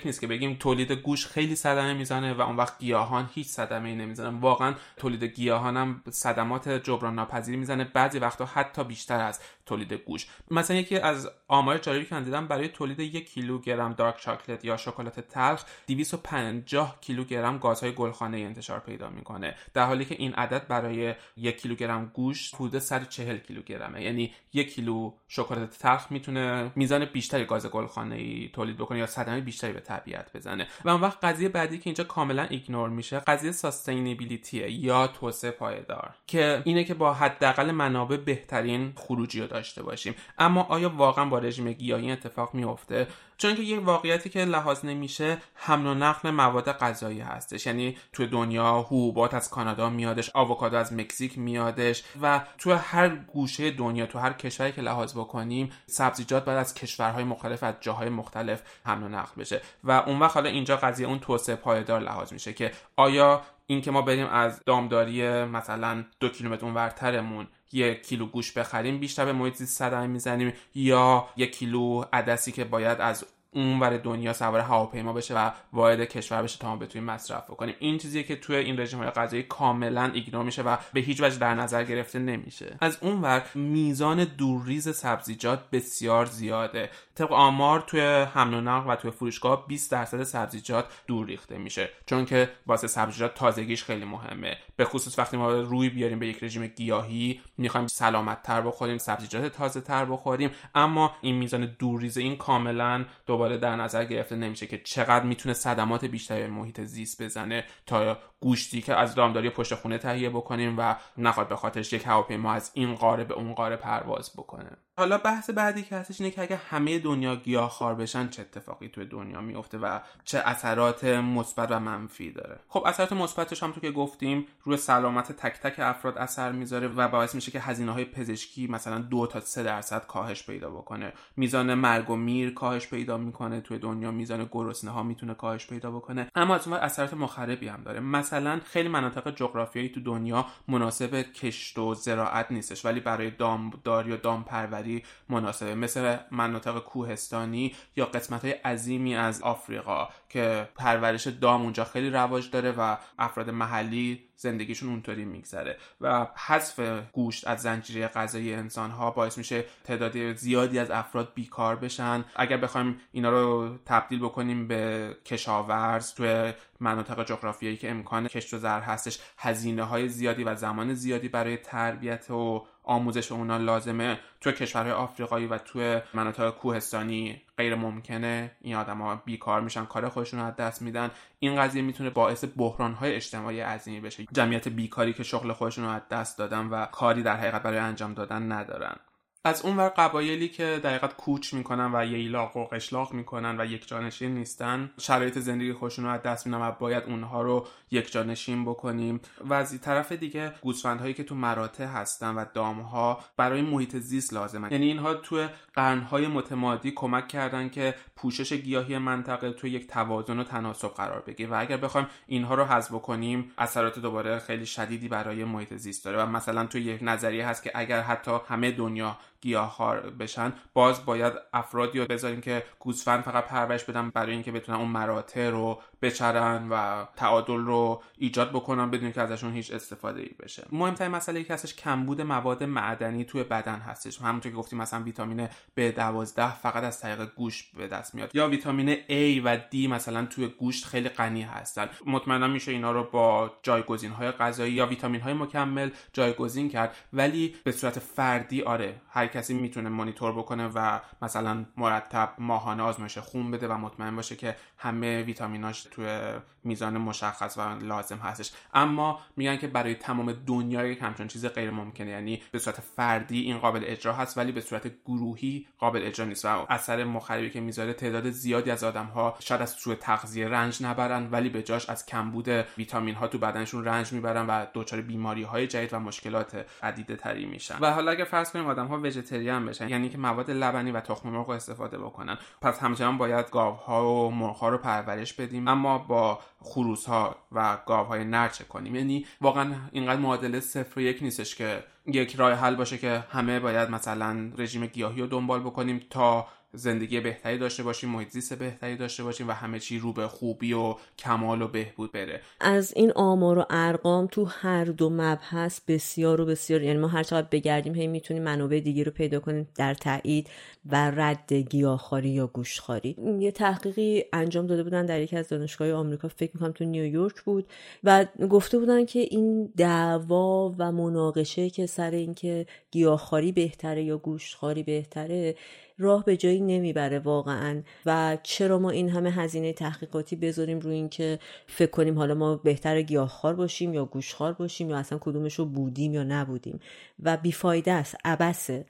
0-1 نیست که بگیم تولید گوشت خیلی صدمه میزنه و اون وقت گیاهان هیچ صدمه‌ای نمیزنن. واقعا تولید گیاهان هم صدمات جبران ناپذیری میزنه، بعضی وقتا حتی بیشتر از تولید گوشت. مثلا یکی از آمار جالبی که من دیدم برای تولید 1 کیلوگرم دارک چاکلت یا شکلات تلخ 250 کیلوگرم گازهای گلخانه‌ای انتشار پیدا می‌کنه، در حالی که این عدد برای 1 کیلوگرم گوشت حدود 140 کیلوگرمه. یعنی 1 کیلو شکلات تلخ میتونه میزان بیشتری گاز گلخانه‌ای تولید بکنه یا صدمه بیشتری به طبیعت بزنه. و اون وقت قضیه بعدی که اینجا کاملا ایگنور میشه قضیه ساستینبیلیتی یا توسعه پایدار، که اینه که با حداقل منابع بهترین خروجی رو داشته باشیم. اما آیا واقعا با رژیم گیاهی اتفاق میفته؟ چون که یک واقعیتی که لحاظ نمیشه حمل و نقل مواد غذایی هستش. یعنی تو دنیا حبوبات از کانادا میادش، آووکادو از مکزیک میادش، و تو هر گوشه دنیا، تو هر کشوری که لحاظ بکنیم، سبزیجات بعد از کشورهای مختلف، از جاهای مختلف حمل و نقل بشه. و اون وقت حالا اینجا قضیه اون توسعه پایدار لحاظ میشه که آیا این که ما بریم از دامداری مثلا 2 کیلومتر اونورترمون 1 کیلو گوشت بخریم بیشتر به محیط زیست صدمه میزنیم، یا 1 کیلو عدسی که باید از اونور دنیا سوار هواپیما بشه و وارد کشور بشه تا ما بتونیم مصرف بکنیم. این چیزیه که توی این رژیم‌های غذایی کاملا ایگنور میشه و به هیچ وجه در نظر گرفته نمیشه. از اونور میزان دورریز سبزیجات بسیار زیاده. طبق آمار توی حمل و نقل و توی فروشگاه 20% سبزیجات دور ریخته میشه، چون که واسه سبزیجات تازگیش خیلی مهمه. به خصوص وقتی ما روی بیاریم به یک رژیم گیاهی، می‌خوایم سلامت‌تر بخوریم، سبزیجات تازه‌تر بخوریم، اما این میزان دورریز این کاملا در نظر گرفته نمیشه که چقدر میتونه صدمات بیشتری به محیط زیست بزنه تا گوشتی که از دامداری پشت خونه تهیه بکنیم و نخواد به خاطرش یک هواپیما از این قاره به اون قاره پرواز بکنه. حالا بحث بعدی که هستش اینه که اگه همه دنیا گیاهخوار بشن چه اتفاقی توی دنیا میفته و چه اثرات مثبت و منفی داره. خب اثرات مثبتش هم تو که گفتیم روی سلامت تک تک افراد اثر میذاره و باعث میشه که هزینه‌های پزشکی مثلا 2-3% کاهش پیدا بکنه. میزان مرگ و میر کاهش پیدا میکنه توی دنیا، میزان گرسنه‌ها میتونه کاهش پیدا بکنه. اما از اون اثرات مخربی هم داره. مثلا خیلی مناطق جغرافیایی تو دنیا مناسب کشت و زراعت نیستش ولی برای دامداری و دامپروری مناسبه، مثل مناطق کوهستانی یا قسمت‌های عظیمی از آفریقا که پرورش دام اونجا خیلی رواج داره و افراد محلی زندگیشون اونطوری میگذره. و حذف گوشت از زنجیره غذایی انسان‌ها باعث میشه تعداد زیادی از افراد بیکار بشن. اگر بخوایم اینا رو تبدیل بکنیم به کشاورز توی مناطق جغرافیایی که امکان کشت و زرع هستش، هزینه‌های زیادی و زمان زیادی برای تربیت و آموزش اونا لازمه. تو کشورهای آفریقایی و تو مناطق کوهستانی غیر ممکنه. این آدما بیکار میشن، کار خودشون رو از دست میدن. این قضیه میتونه باعث بحران‌های اجتماعی عظیمی بشه. جمعیت بیکاری که شغل خودشون رو از دست دادن و کاری در حقیقت برای انجام دادن ندارن. از اونور قبایلی که در حقیقت کوچ میکنن و ییلاق و قشلاق میکنن و یک جانشین نیستن، شرایط زندگی خودشون رو از دست میدن و باید اونها رو یک جانشین بکنیم. و از طرف دیگه گوسفندهایی که تو مراتع هستن و دامها برای محیط زیست لازمه. یعنی اینها تو قرنهای متمادی کمک کردن که پوشش گیاهی منطقه تو یک توازن و تناسب قرار بگیره و اگر بخوایم اینها رو حذف کنیم اثرات دوباره خیلی شدیدی برای محیط زیست داره. و مثلا تو یک نظریه هست که اگر حتی همه دنیا گیاهخوار بشن، باز باید افرادی رو بذاریم که گوسفند فقط پرورش بدن برای اینکه بتونن اون مراتع رو بچرن و تعادل رو ایجاد بکنن بدون که ازشون هیچ استفاده‌ای بشه. مهمترین مسئله که هستش کمبود مواد معدنی توی بدن هستش. همونطور که گفتیم مثلا ویتامین B12 فقط از طریق گوشت به دست میاد، یا ویتامین A و D مثلا توی گوشت خیلی غنی هستن. مطمئنا میشه اینا رو با جایگزین‌های غذایی یا ویتامین‌های مکمل جایگزین کرد، ولی به صورت فردی آره هر کسی میتونه مانیتور بکنه و مثلا مرتب ماهانه آزمایش خون بده و مطمئن باشه که همه ویتامیناش توی میزان مشخص و لازم هستش. اما میگن که برای تمام دنیا یک همچون چیز غیر ممکنه. یعنی به صورت فردی این قابل اجرا هست ولی به صورت گروهی قابل اجرا نیست و اثر مخربی که میذاره تعداد زیادی از آدم‌ها شاید از سوء تغذیه رنج نبرن ولی به جاش از کمبود ویتامین‌ها تو بدنشون رنج میبرن و دچار بیماری‌های جدید و مشکلات عدیدتری میشن. و حالا اگه فرض کنیم آدم‌ها ویجیتریان بشن، یعنی که مواد لبنی و تخم مرغ استفاده بکنن، پس همچنان باید گاوها و مرغ‌ها رو پرورش بدیم اما با خروس‌ها و گاوهای نر چه کنیم؟ یعنی واقعا اینقدر معادله 0 و 1 نیستش که یک راه حل باشه که همه باید مثلا رژیم گیاهی رو دنبال بکنیم تا زندگی بهتری داشته باشیم، محیط زیست بهتری داشته باشیم و همه چی رو به خوبی و کمال و بهبود بره. از این آمار و ارقام تو هر دو مبحث بسیار و بسیار، یعنی ما هر چقدر بگردیم هی میتونیم منابع دیگه رو پیدا کنیم در تایید و رد گیاهخواری یا گوشتخواری. یه تحقیقی انجام داده بودن در یکی از دانشگاه‌های آمریکا، فکر می‌کنم تو نیویورک بود، و گفته بودن که این دعوا و مناقشه که سر اینکه گیاهخواری بهتره یا گوشتخواری بهتره راه به جایی نمیبره واقعا، و چرا ما این همه هزینه تحقیقاتی بذاریم روی این که فکر کنیم حالا ما بهتر گیاهخوار باشیم یا گوشتخوار باشیم یا اصلا کدومشو بودیم یا نبودیم، و بیفایده است، عبثه.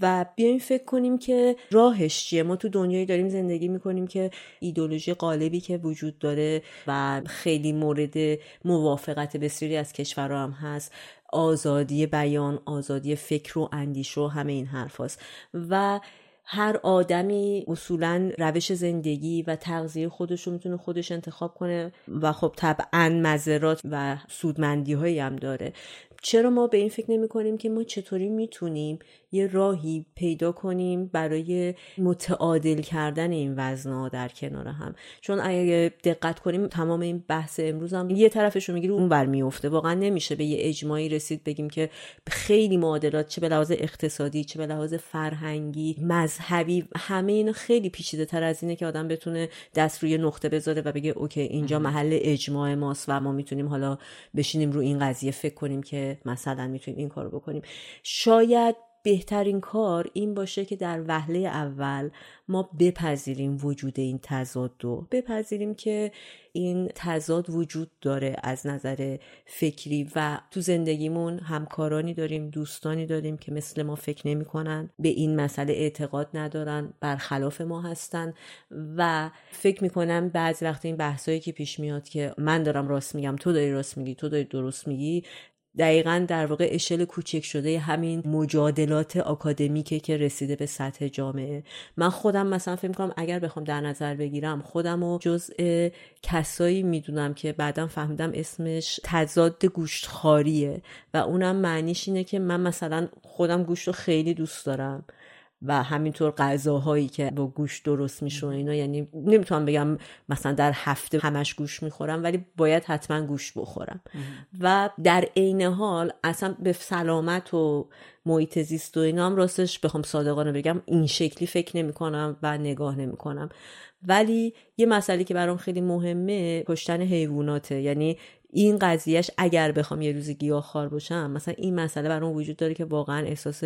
و بیایم فکر کنیم که راهش چیه. ما تو دنیایی داریم زندگی میکنیم که ایدئولوژی غالبی که وجود داره و خیلی مورد موافقت بسیاری از کشورها هم هست، آزادی بیان، آزادی فکر و اندیشه و همه این حرفاست، و هر آدمی اصولاً روش زندگی و تغذیه خودش رو میتونه خودش انتخاب کنه و خب طبعاً مضرات و سودمندی‌هایی هم داره. چرا ما به این فکر نمی کنیم که ما چطوری میتونیم یه راهی پیدا کنیم برای متعادل کردن این وزن‌ها در کنار هم؟ چون اگه دقت کنیم تمام این بحث امروز هم یه طرفش رو میگیره اون بر میفته. واقعا نمیشه به یه اجماعی رسید بگیم که خیلی معادلات، چه به لحاظ اقتصادی، چه به لحاظ فرهنگی، مذهبی، همه اینا خیلی پیچیده‌تر از اینه که آدم بتونه دست روی نقطه بذاره و بگه اوکی اینجا محل اجماع ماست و ما میتونیم حالا بشینیم رو این قضیه فکر کنیم که مثلا میتونیم این کارو بکنیم. شاید بهترین کار این باشه که در وهله اول ما بپذیریم وجود این تضاد رو، بپذیریم که این تضاد وجود داره از نظر فکری، و تو زندگیمون همکارانی داریم، دوستانی داریم که مثل ما فکر نمی کنن، به این مسئله اعتقاد ندارن، برخلاف ما هستن، و فکر می کنم بعضی وقت این بحثایی که پیش میاد که من دارم راست میگم، تو داری راست میگی، تو داری درست میگی، دقیقاً در واقع اشل کوچک شده همین مجادلات آکادمیکه که رسیده به سطح جامعه. من خودم مثلا فکر می‌کنم اگر بخوام در نظر بگیرم خودمو جزء کسایی میدونم که بعداً فهمیدم اسمش تضاد گوشتخواریه، و اونم معنیش اینه که من مثلا خودم گوشت رو خیلی دوست دارم و همینطور غذاهایی که با گوشت درست میشه اینا، یعنی نمیتونم بگم مثلا در هفته همش گوشت میخورم ولی باید حتما گوشت بخورم و در عین حال اصلا به سلامت و محیط زیست و اینا هم راستش بخوام صادقانه بگم این شکلی فکر نمی کنم و نگاه نمی کنم. ولی یه مسئله که برام خیلی مهمه کشتن حیواناته، یعنی این قضیهش اگر بخوام یه روز گیاهخوار باشم مثلا این مسئله برام وجود داره که واقعا احساس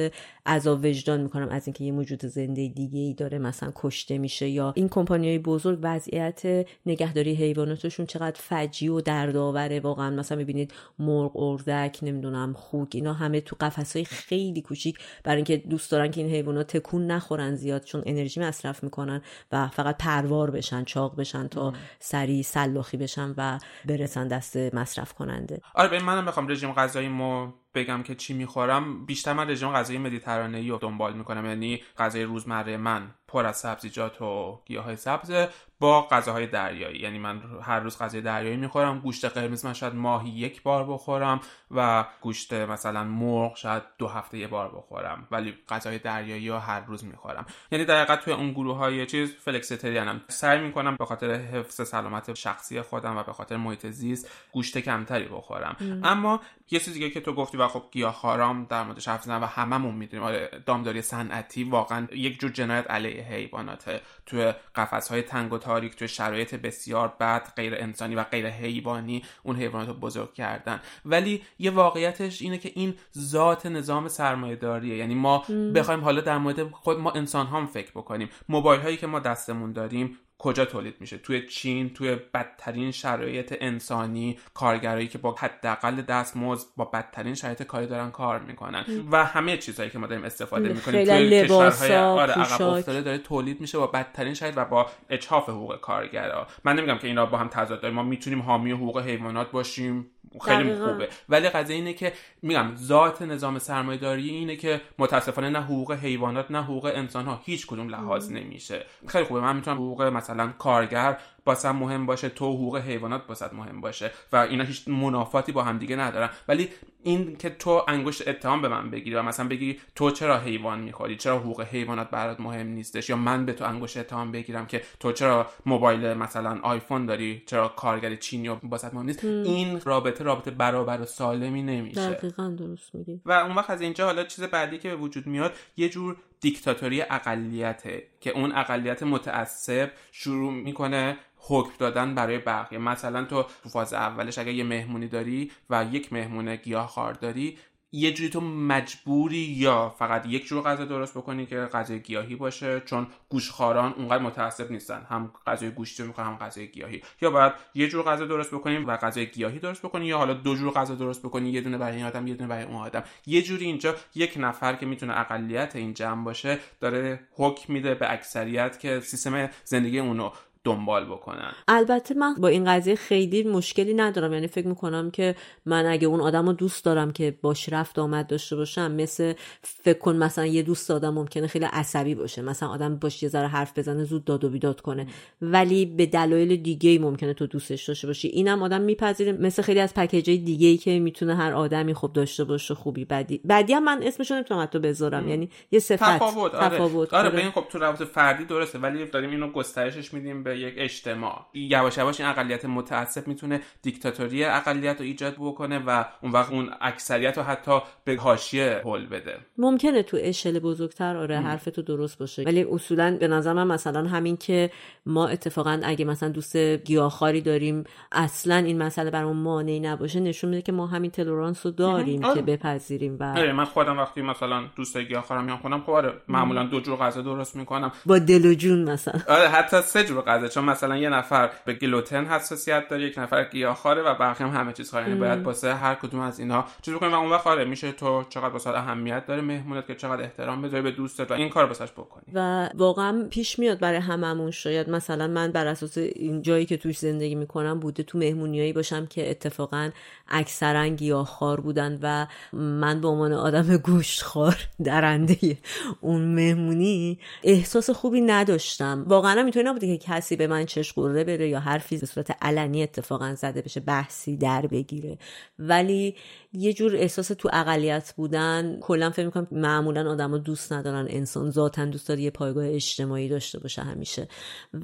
عذاب وجدان میکنم از اینکه یه موجود زنده دیگه ای داره مثلا کشته میشه، یا این کمپانیای بزرگ وضعیت نگهداری حیواناتشون چقدر فجیع و دردآوره. واقعا مثلا میبینید مرغ، اردک، نمیدونم خوک، اینا همه تو قفس‌های خیلی کوچیک، برای اینکه دوست دارن که این حیوانات تکون نخورن زیاد چون انرژی مصرف میکنن و فقط پروار بشن، چاق بشن تا سریع سلاخی بشن و برسن دست مصرف کننده. آره منم میخوام رژیم غذاییمو بگم که چی میخورم. بیشتر من رژیم غذایی مدیترانه‌ای رو دنبال میکنم، یعنی غذای روزمره من پر از سبزیجات و گیاهای سبزه با غذاهای دریایی، یعنی من هر روز غذای دریایی میخورم. گوشت قرمز من شاید ماهی یک بار بخورم و گوشت مثلا مرغ شاید 2 هفته یک بار بخورم، ولی غذای دریایی رو هر روز میخورم. یعنی در واقع توی اون گروهای چیز فلکسیتریانم، سعی میکنم به خاطر حفظ سلامت شخصی خودم و به خاطر محیط زیست گوشت کمتری بخورم. اما یه چیزی که تو گفتی و خب گیاهخوارام در موردش حرف زدن و هممون میدونیم، آره دامداری صنعتی واقعا یک جور جنایت علیه حیواناته. توی قفس‌های تنگ و تاریک، توی شرایط بسیار بد، غیر انسانی و غیر حیوانی اون حیواناتو بزرگ کردن. ولی یه واقعیتش اینه که این ذات نظام سرمایه‌داریه، یعنی ما بخوایم حالا در مورد خود ما انسان‌ها هم فکر بکنیم، موبایل هایی که ما دستمون داریم کجا تولید میشه؟ توی چین، توی بدترین شرایط انسانی، کارگرایی که با حداقل دستمزد با بدترین شرایط کاری دارن کار میکنن، و همه چیزایی که ما داریم استفاده میکنیم توی کشورهای عقب افتاده داره تولید میشه با بدترین شرایط و با اجحاف حقوق کارگرا. من نمیگم که اینا با هم تضاد داره، ما میتونیم حامی حقوق حیوانات باشیم، خیلی خوبه، ولی قضیه اینه که میگم ذات نظام سرمایه‌داری اینه که متاسفانه نه حقوق حیوانات نه حقوق انسان‌ها هیچ کدوم لحاظ نمیشه. خیلی خوبه، من میتونم حقوق مثلا کارگر باسم مهم باشه، تو حقوق حیوانات باسم مهم باشه و اینا هیچ منافاتی با هم دیگه ندارن. ولی این که تو انگشت اتهام به من بگیری و مثلا بگی تو چرا حیوان میخوری، چرا حقوق حیوانات برات مهم نیستش، یا من به تو انگشت اتهام بگیرم که تو چرا موبایل مثلا آیفون داری، چرا کارگر چینی باسم مهم نیست، این رابطه برابر و سالمی نمیشه. دقیقاً درست میگی. و اون وقت از اینجا حالا چیز بعدی که به وجود میاد یه جور دیکتاتوری اقلیته که اون اقلیت متعصب شروع میکنه حکم دادن برای بقیه. مثلا تو فاز اولش اگه یه مهمونی داری و یک مهمونه گیاهخوار داری، یه جوری تو مجبوری یا فقط یک جور غذا درست بکنی که غذای گیاهی باشه، چون گوشخواران اونقدر متعصب نیستن، هم غذای گوشتی میخوان هم غذای گیاهی، یا باید یه جور غذا درست بکنی و غذای گیاهی درست بکنی، یا حالا دو جور غذا درست بکنی، یه دونه برای این آدم یه دونه برای اون آدم. یه جوری اینجا یک نفر که میتونه اقلیت این جمع باشه داره حکم میده به اکثریت که سیستم زندگی اونو دنبال بکنن. البته من با این قضیه خیلی مشکلی ندارم، یعنی فکر میکنم که من اگه اون آدمو دوست دارم که باش رفت آمد داشته باشم، مثل فکر کن مثلا یه دوست آدم ممکنه خیلی عصبی باشه، مثلا آدم باش یه ذره حرف بزنه زود داد و بیداد کنه، ولی به دلایل دیگه‌ای ممکنه تو دوستش داشته باشی، اینم آدم میپذیره، مثل خیلی از پکیج‌های دیگه‌ای که میتونه هر آدمی خب داشته باشه، خوبی بدی هم من اسمش رو نمیتونم حتو بذارم، یعنی یه صفت تفاوت. آره ببین خب تو روابط فردی درسته، ولی داریم اینو گسترشش میدیم یک اجتماع. یواش یواش این اقلیت متعصب میتونه دیکتاتوری اقلیت رو ایجاد بکنه و اون وقت اون اکثریت رو حتی به حاشیه هل بده. ممکنه تو اشل بزرگتر آره حرف تو درست باشه، ولی اصولا به نظر من مثلا همین که ما اتفاقا اگه مثلا دوست گیاهخواری داریم اصلا این مسئله برامون مانعی نباشه، نشون میده که ما همین تلرانس رو داریم که بپذیریم. و آره من خودم وقتی مثلا دوست گیاهخوارم میام خونم، خب آره معمولا دو جور غذا درست میکنم با دل و جون، مثلا آره حتی سه جور غذا، چون مثلا یه نفر به گلوتن حساسیت داره، یک نفر گیاهخواره و بقیه هم همه چیز خواره، یعنی باید واسه هر کدوم از اینها چیز بکنیم و اون وقت آره میشه تو چقدر واسه اهمیت داره مهمونت که چقدر احترام بذاری به دوستت و این کار واسش بکنی. و واقعا پیش میاد برای هممون، شاید مثلا من بر اساس این جایی که توش زندگی میکنم بوده تو مهمونیایی باشم که اتفاقا اکثرا گیاهخوار بودن و من به عنوان آدم گوشتخوار درنده اون مهمونی احساس خوبی نداشتم. واقعا میتونه بوده که کسی به من چش قوره بره یا حرفی به صورت علنی اتفاقا زده بشه، بحثی در بگیره، ولی یه جور احساس تو اقلیت بودن کلا فکر می‌کنم معمولا آدم‌ها دوست ندارن، انسان ذاتاً دوست داره یه پایگاه اجتماعی داشته باشه همیشه،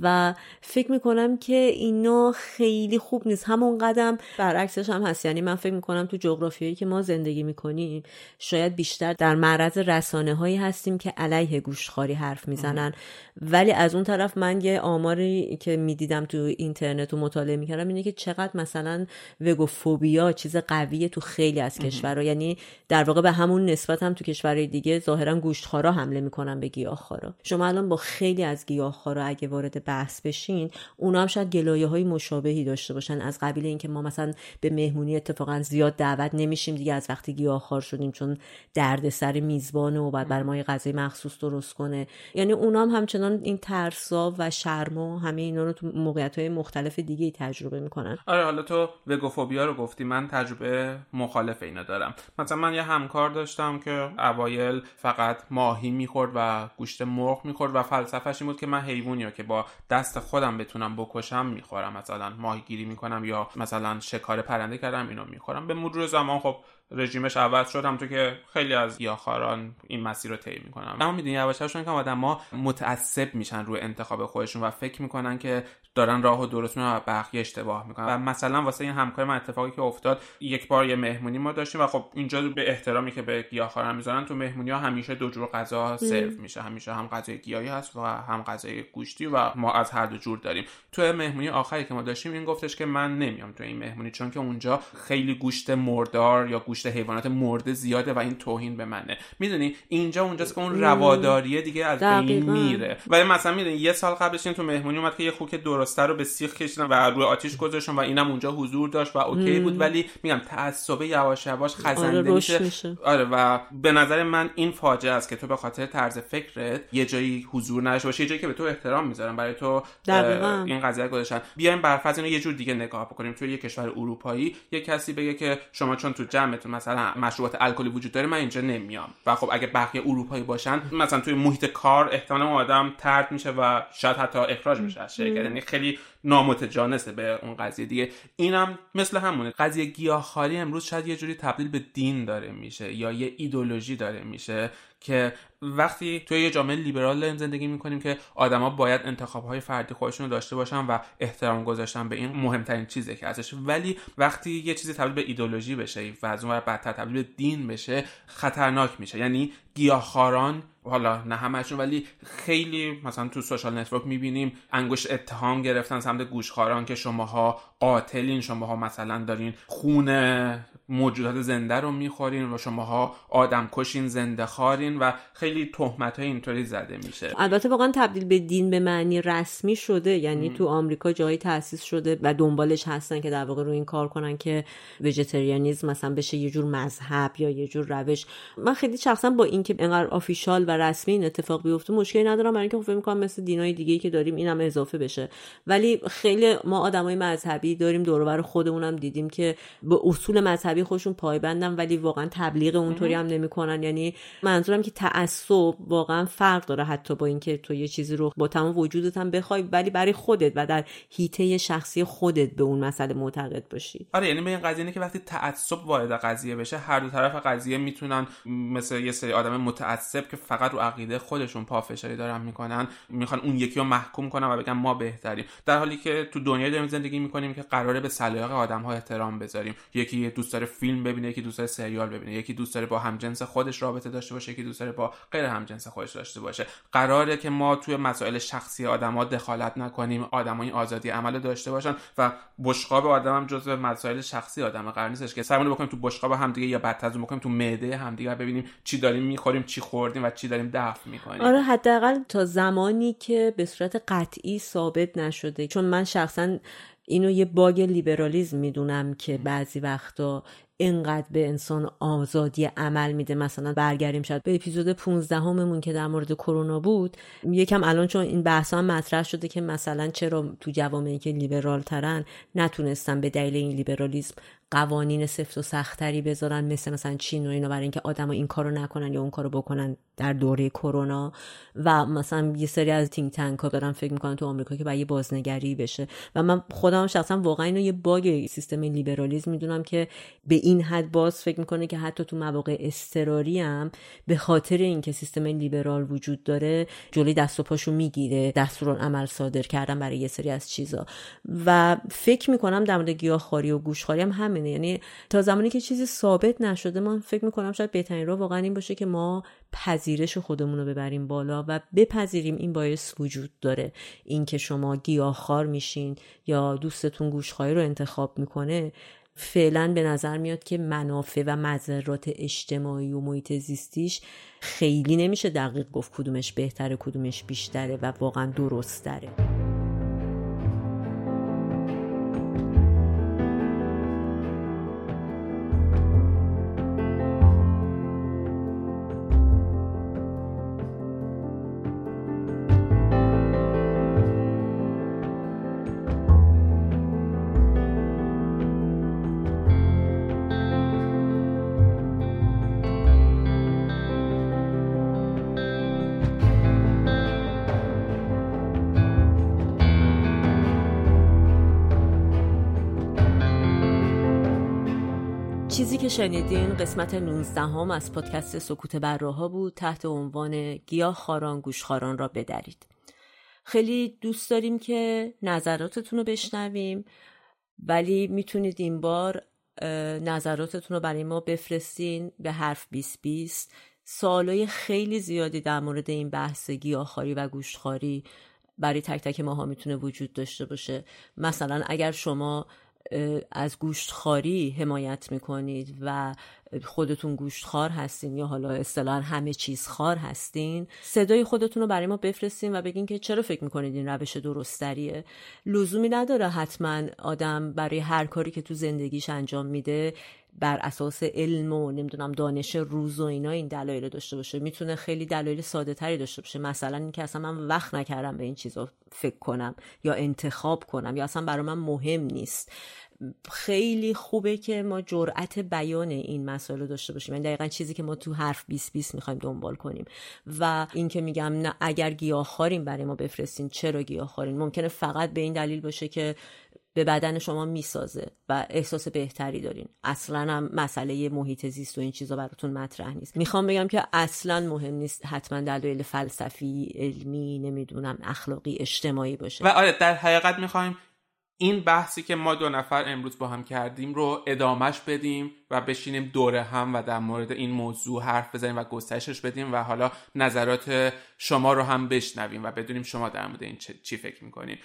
و فکر می‌کنم که اینا خیلی خوب نیست. همون قدم برعکسش هم هست، یعنی من فکر می‌کنم تو جغرافیایی که ما زندگی می‌کنیم شاید بیشتر در معرض رسانه‌هایی هستیم که علیه گوشتخواری حرف می‌زنن، ولی از اون طرف من یه آماری که می‌دیدم تو اینترنت و مطالعه می‌کردم اینه که چقدر مثلا وگوفوبیا چیز قویه تو خیلی از کشورها، یعنی در واقع به همون نسبت هم تو کشورهای دیگه ظاهرا گوشتخوارا حمله میکنن به گیاهخوارا. شما الان با خیلی از گیاهخوارا اگه وارد بحث بشین، اونا هم شاید گلایه‌های مشابهی داشته باشن، از قبیل اینکه ما مثلا به مهمونی اتفاقا زیاد دعوت نمیشیم دیگه از وقتی گیاهخوار شدیم، چون دردسر میزبانه و بعد بر ما یه غذای مخصوص درست کنه. یعنی اونا هم همچنان این ترسا و شرم و همه اینا رو تو موقعیت‌های مختلف دیگه تجربه میکنن. آره حالا تو وگوفوبیا رو گفتی، من تجربه مخالف اینا دارم. مثلا من یه همکار داشتم که اوایل فقط ماهی میخورد و گوشت مرغ میخورد و فلسفه‌اش این بود که من حیوانیو که با دست خودم بتونم بکشم میخورم، مثلا ماهیگیری میکنم یا مثلا شکار پرنده کردم اینو میخورم. به مرور زمان خب رژیمش عوض شد، همونطور که خیلی از گیاهخواران این مسیر رو طی میکنن. اما میدونی یواش‌هاشون که آدم‌ها متعصب میشن روی انتخاب خودشون و فکر میکنن که دارن راهو درست میرن و بقیه اشتباه میکنن. و مثلا واسه این همکار من اتفاقی که افتاد، یک بار یه مهمونی ما داشتیم و خب اینجا به احترامی که به گیاهخواران میذارن تو مهمونی‌ها همیشه دو جور غذا سرو میشه، همیشه هم غذای گیاهی هست و هم غذای گوشتی و ما از هر دو جور داریم. تو مهمونی آخری که ما داشتیم این گفتش که من نمیام تو این مهمونی چون که اونجا خیلی گوشت مردار یا گوشت حیوانات مرده زیاده و این توهین به منه. میدونی اینجا اونجاست که اون رواداریه دیگه از بین میره. ولی مثلا میدونی یه سال قبلش این تو مهمونی اومد که یه خوک درسته رو به سیخ کشیدن و روی آتیش گذاشتن و اینم اونجا حضور داشت و اوکی بود، ولی میگم تعصب یواش یواش خزنده میشه. آره و به نظر من این فاجعه است که تو به خاطر طرز فکرت یه جایی حضور نداشته باشی، یه جایی که به تو احترام میذارن برای تو این قضیه گذاشتن. بیایم برفرض اینو یه جور دیگه نگاه بکنیم، تو یه کشور اروپایی یه کسی بگه که شما چون تو جمع مثلا مشروبات الکلی وجود داره من اینجا نمیام، و خب اگه بقیه اروپایی باشن مثلا توی محیط کار احتمالاً آدم طرد میشه و شاید حتی اخراج بشه از شرکت. یعنی خیلی نامتجانسه به اون قضیه دیگه. اینم مثل همونه، قضیه گیاهخواری امروز شاید یه جوری تبدیل به دین داره میشه یا یه ایدئولوژی داره میشه که وقتی توی یه جامعه لیبرال داریم زندگی میکنیم که آدما باید انتخاب‌های فردی خودشون رو داشته باشن و احترام گذاشتن به این مهمترین چیزه که ازش، ولی وقتی یه چیزی تبدیل به ایدئولوژی بشه و از اون بدتر تبدیل به دین بشه خطرناک میشه. یعنی گیاهخواران، حالا نه همشون ولی خیلی، مثلا تو سوشال نتورک میبینیم انگشت اتهام گرفتن سمت گوشخاران که شماها قاتلین، شماها مثلا دارین خون موجودات زنده رو میخورین و شماها آدم کشین، زنده خارین و خیلی تهمت‌های اینطوری زده میشه. البته واقعا تبدیل به دین به معنی رسمی شده، یعنی تو آمریکا جایی تأسیس شده و دنبالش هستن که در واقع رو این کار کنن که ویژیتریانیسم مثلا بشه یه جور مذهب یا یه جور روش. من خیلی شخصا با اینکه انقدر آفیشال و رسمی این اتفاق بیفته مشکلی ندارم، برای اینکه فکر می‌کنم مثل دینای دیگه‌ای که داریم اینم اضافه بشه. ولی خیلی ما آدمای مذهبی داریم دور و بر خودمونم دیدیم که به اصول مذهبی خودشون پایبندن ولی واقعا تبلیغ اونطوری هم نمی‌کنن. یعنی منظورم که تعصب واقعا فرق داره، حتی با اینکه تو یه چیزی رو با تمام وجودت هم بخوای ولی برای خودت و در حیطه شخصی خودت به اون مسئله معتقد باشی. آره، یعنی به این قضیه که وقتی تعصب وارد قضیه بشه هر دو طرف قضیه میتونن مثلا یه سری آدم متعصب که فقط رو عقیده خودشون پافشاری دارن میکنن، میخوان اون یکی رو محکوم کنن و بگن ما بهتریم، در حالی که تو دنیای داریم زندگی میکنیم که قراره به سلیقه آدم‌ها احترام بذاریم. یکی دوست داره فیلم ببینه، یکی دوست داره سریال ببینه، یکی دوست داره با همجنس خودش رابطه داشته باشه، یکی دوست داره با غیر همجنس خودش داشته باشه. قراره که ما توی مسائل شخصی آدم‌ها دخالت نکنیم، آدم‌ها این آزادی عمل داشته باشن و بشقاب آدمم جزء مسائل شخصی آدمه، قرار نیستش که سرمون بکنیم تو بشقاب همدیگه یا بدتر از اون بکنیم تو معده همدیگه ببینیم چی داریم می‌خوریم، چی خوردیم و چی داریم دفع می‌کنیم. آره، حداقل تا زمانی که به صورت قطعی ثابت نشده، چون من شخصاً اینو یه باگ لیبرالیسم میدونم که بعضی وقتا اینقدر به انسان آزادی عمل میده. مثلا برگردیم شاید به اپیزود 15 هممون که در مورد کرونا بود، یکم الان چون این بحثا هم مطرح شده که مثلا چرا تو جوامعی که لیبرال ترن نتونستن به دلیل این لیبرالیسم قوانین سفت و سختری بذارن مثلا چین و اینا، برای اینکه آدما این کارو نکنن یا اون کارو بکنن در دوره کرونا. و مثلا یه سری از تینک تانک‌ها دارن فکر میکنن تو آمریکا که باید یه بازنگری بشه و من خودم شخصا واقعا اینو یه باگ سیستم لیبرالیسم میدونم که به این حد باز فکر میکنه که حتی تو مواقع اضطراری هم به خاطر اینکه سیستم لیبرال وجود داره جلوی دست و پاشو میگیره دستورالعمل صادر کردن برای یه سری از چیزا. و فکر میکنم در مورد گیاهخواری و گوشخواری هم، یعنی تا زمانی که چیزی ثابت نشده من فکر میکنم شاید بهترین راه واقعا این باشه که ما پذیرش خودمون رو ببریم بالا و بپذیریم این باعث وجود داره. این که شما گیاهخوار میشین یا دوستتون گوشخواری رو انتخاب میکنه فعلا به نظر میاد که منافع و مضرات اجتماعی و محیط زیستیش خیلی نمیشه دقیق گفت کدومش بهتره کدومش بیشتره و واقعا درست داره. چیزی که شنیدین قسمت 19 هم از پادکست سکوت بر راه‌ها بود تحت عنوان گیاهخواران گوشخواران را بدرید. خیلی دوست داریم که نظراتتون رو بشنویم، ولی میتونید این بار نظراتتون رو برای ما بفرستین به حرف 2020. سوالای خیلی زیادی در مورد این بحث گیاهخواری و گوشخواری برای تک تک ماها میتونه وجود داشته باشه. مثلا اگر شما از گوشتخواری حمایت میکنید و خودتون گوشتخوار هستین یا حالا اصطلاحاً همه چیز خوار هستین، صدای خودتون رو برای ما بفرستین و بگین که چرا فکر میکنید این روش درستریه. لزومی نداره حتما آدم برای هر کاری که تو زندگیش انجام میده بر اساس علم و نمیدونم دانش روز و اینا این دلایل داشته باشه، میتونه خیلی دلایل ساده تری داشته باشه. مثلا اینکه اصلا من وقت نکردم به این چیزا فکر کنم یا انتخاب کنم یا اصلا برای من مهم نیست. خیلی خوبه که ما جرأت بیان این مسائل رو داشته باشیم. یعنی دقیقاً چیزی که ما تو حرف 2020 می‌خوایم دنبال کنیم و این که میگم نه اگر گیاهخوارین برای ما بفرستین، چرا گیاهخوارین؟ ممکنه فقط به این دلیل باشه که به بدن شما میسازه و احساس بهتری دارین. اصلاً هم مسئله محیط زیست و این چیزا براتون مطرح نیست. میخوام بگم که اصلاً مهم نیست حتما دلایل فلسفی، علمی، نمیدونم اخلاقی، اجتماعی باشه. و آره در حقیقت میخوایم این بحثی که ما دو نفر امروز با هم کردیم رو ادامهش بدیم و بشینیم دوره هم و در مورد این موضوع حرف بزنیم و گسترشش بدیم و حالا نظرات شما رو هم بشنویم و بدونیم شما در مورد این چی فکر میکنین.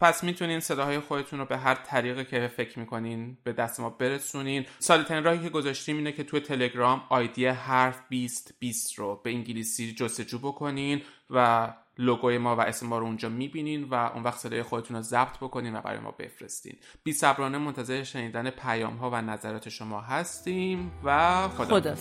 پس میتونین صداهای خودتون رو به هر طریقی که فکر میکنین به دست ما برسونین. ساده‌ترین راهی که گذاشتیم اینه که توی تلگرام آیدی حرف 2020 رو به انگلیسی جستجو بکنین و لوگوی ما و اسم ما رو اونجا میبینین و اون وقت صدای خودتون رو ضبط بکنین و برای ما بفرستین. بی‌صبرانه منتظر شنیدن پیام‌ها و نظرات شما هستیم و خدا.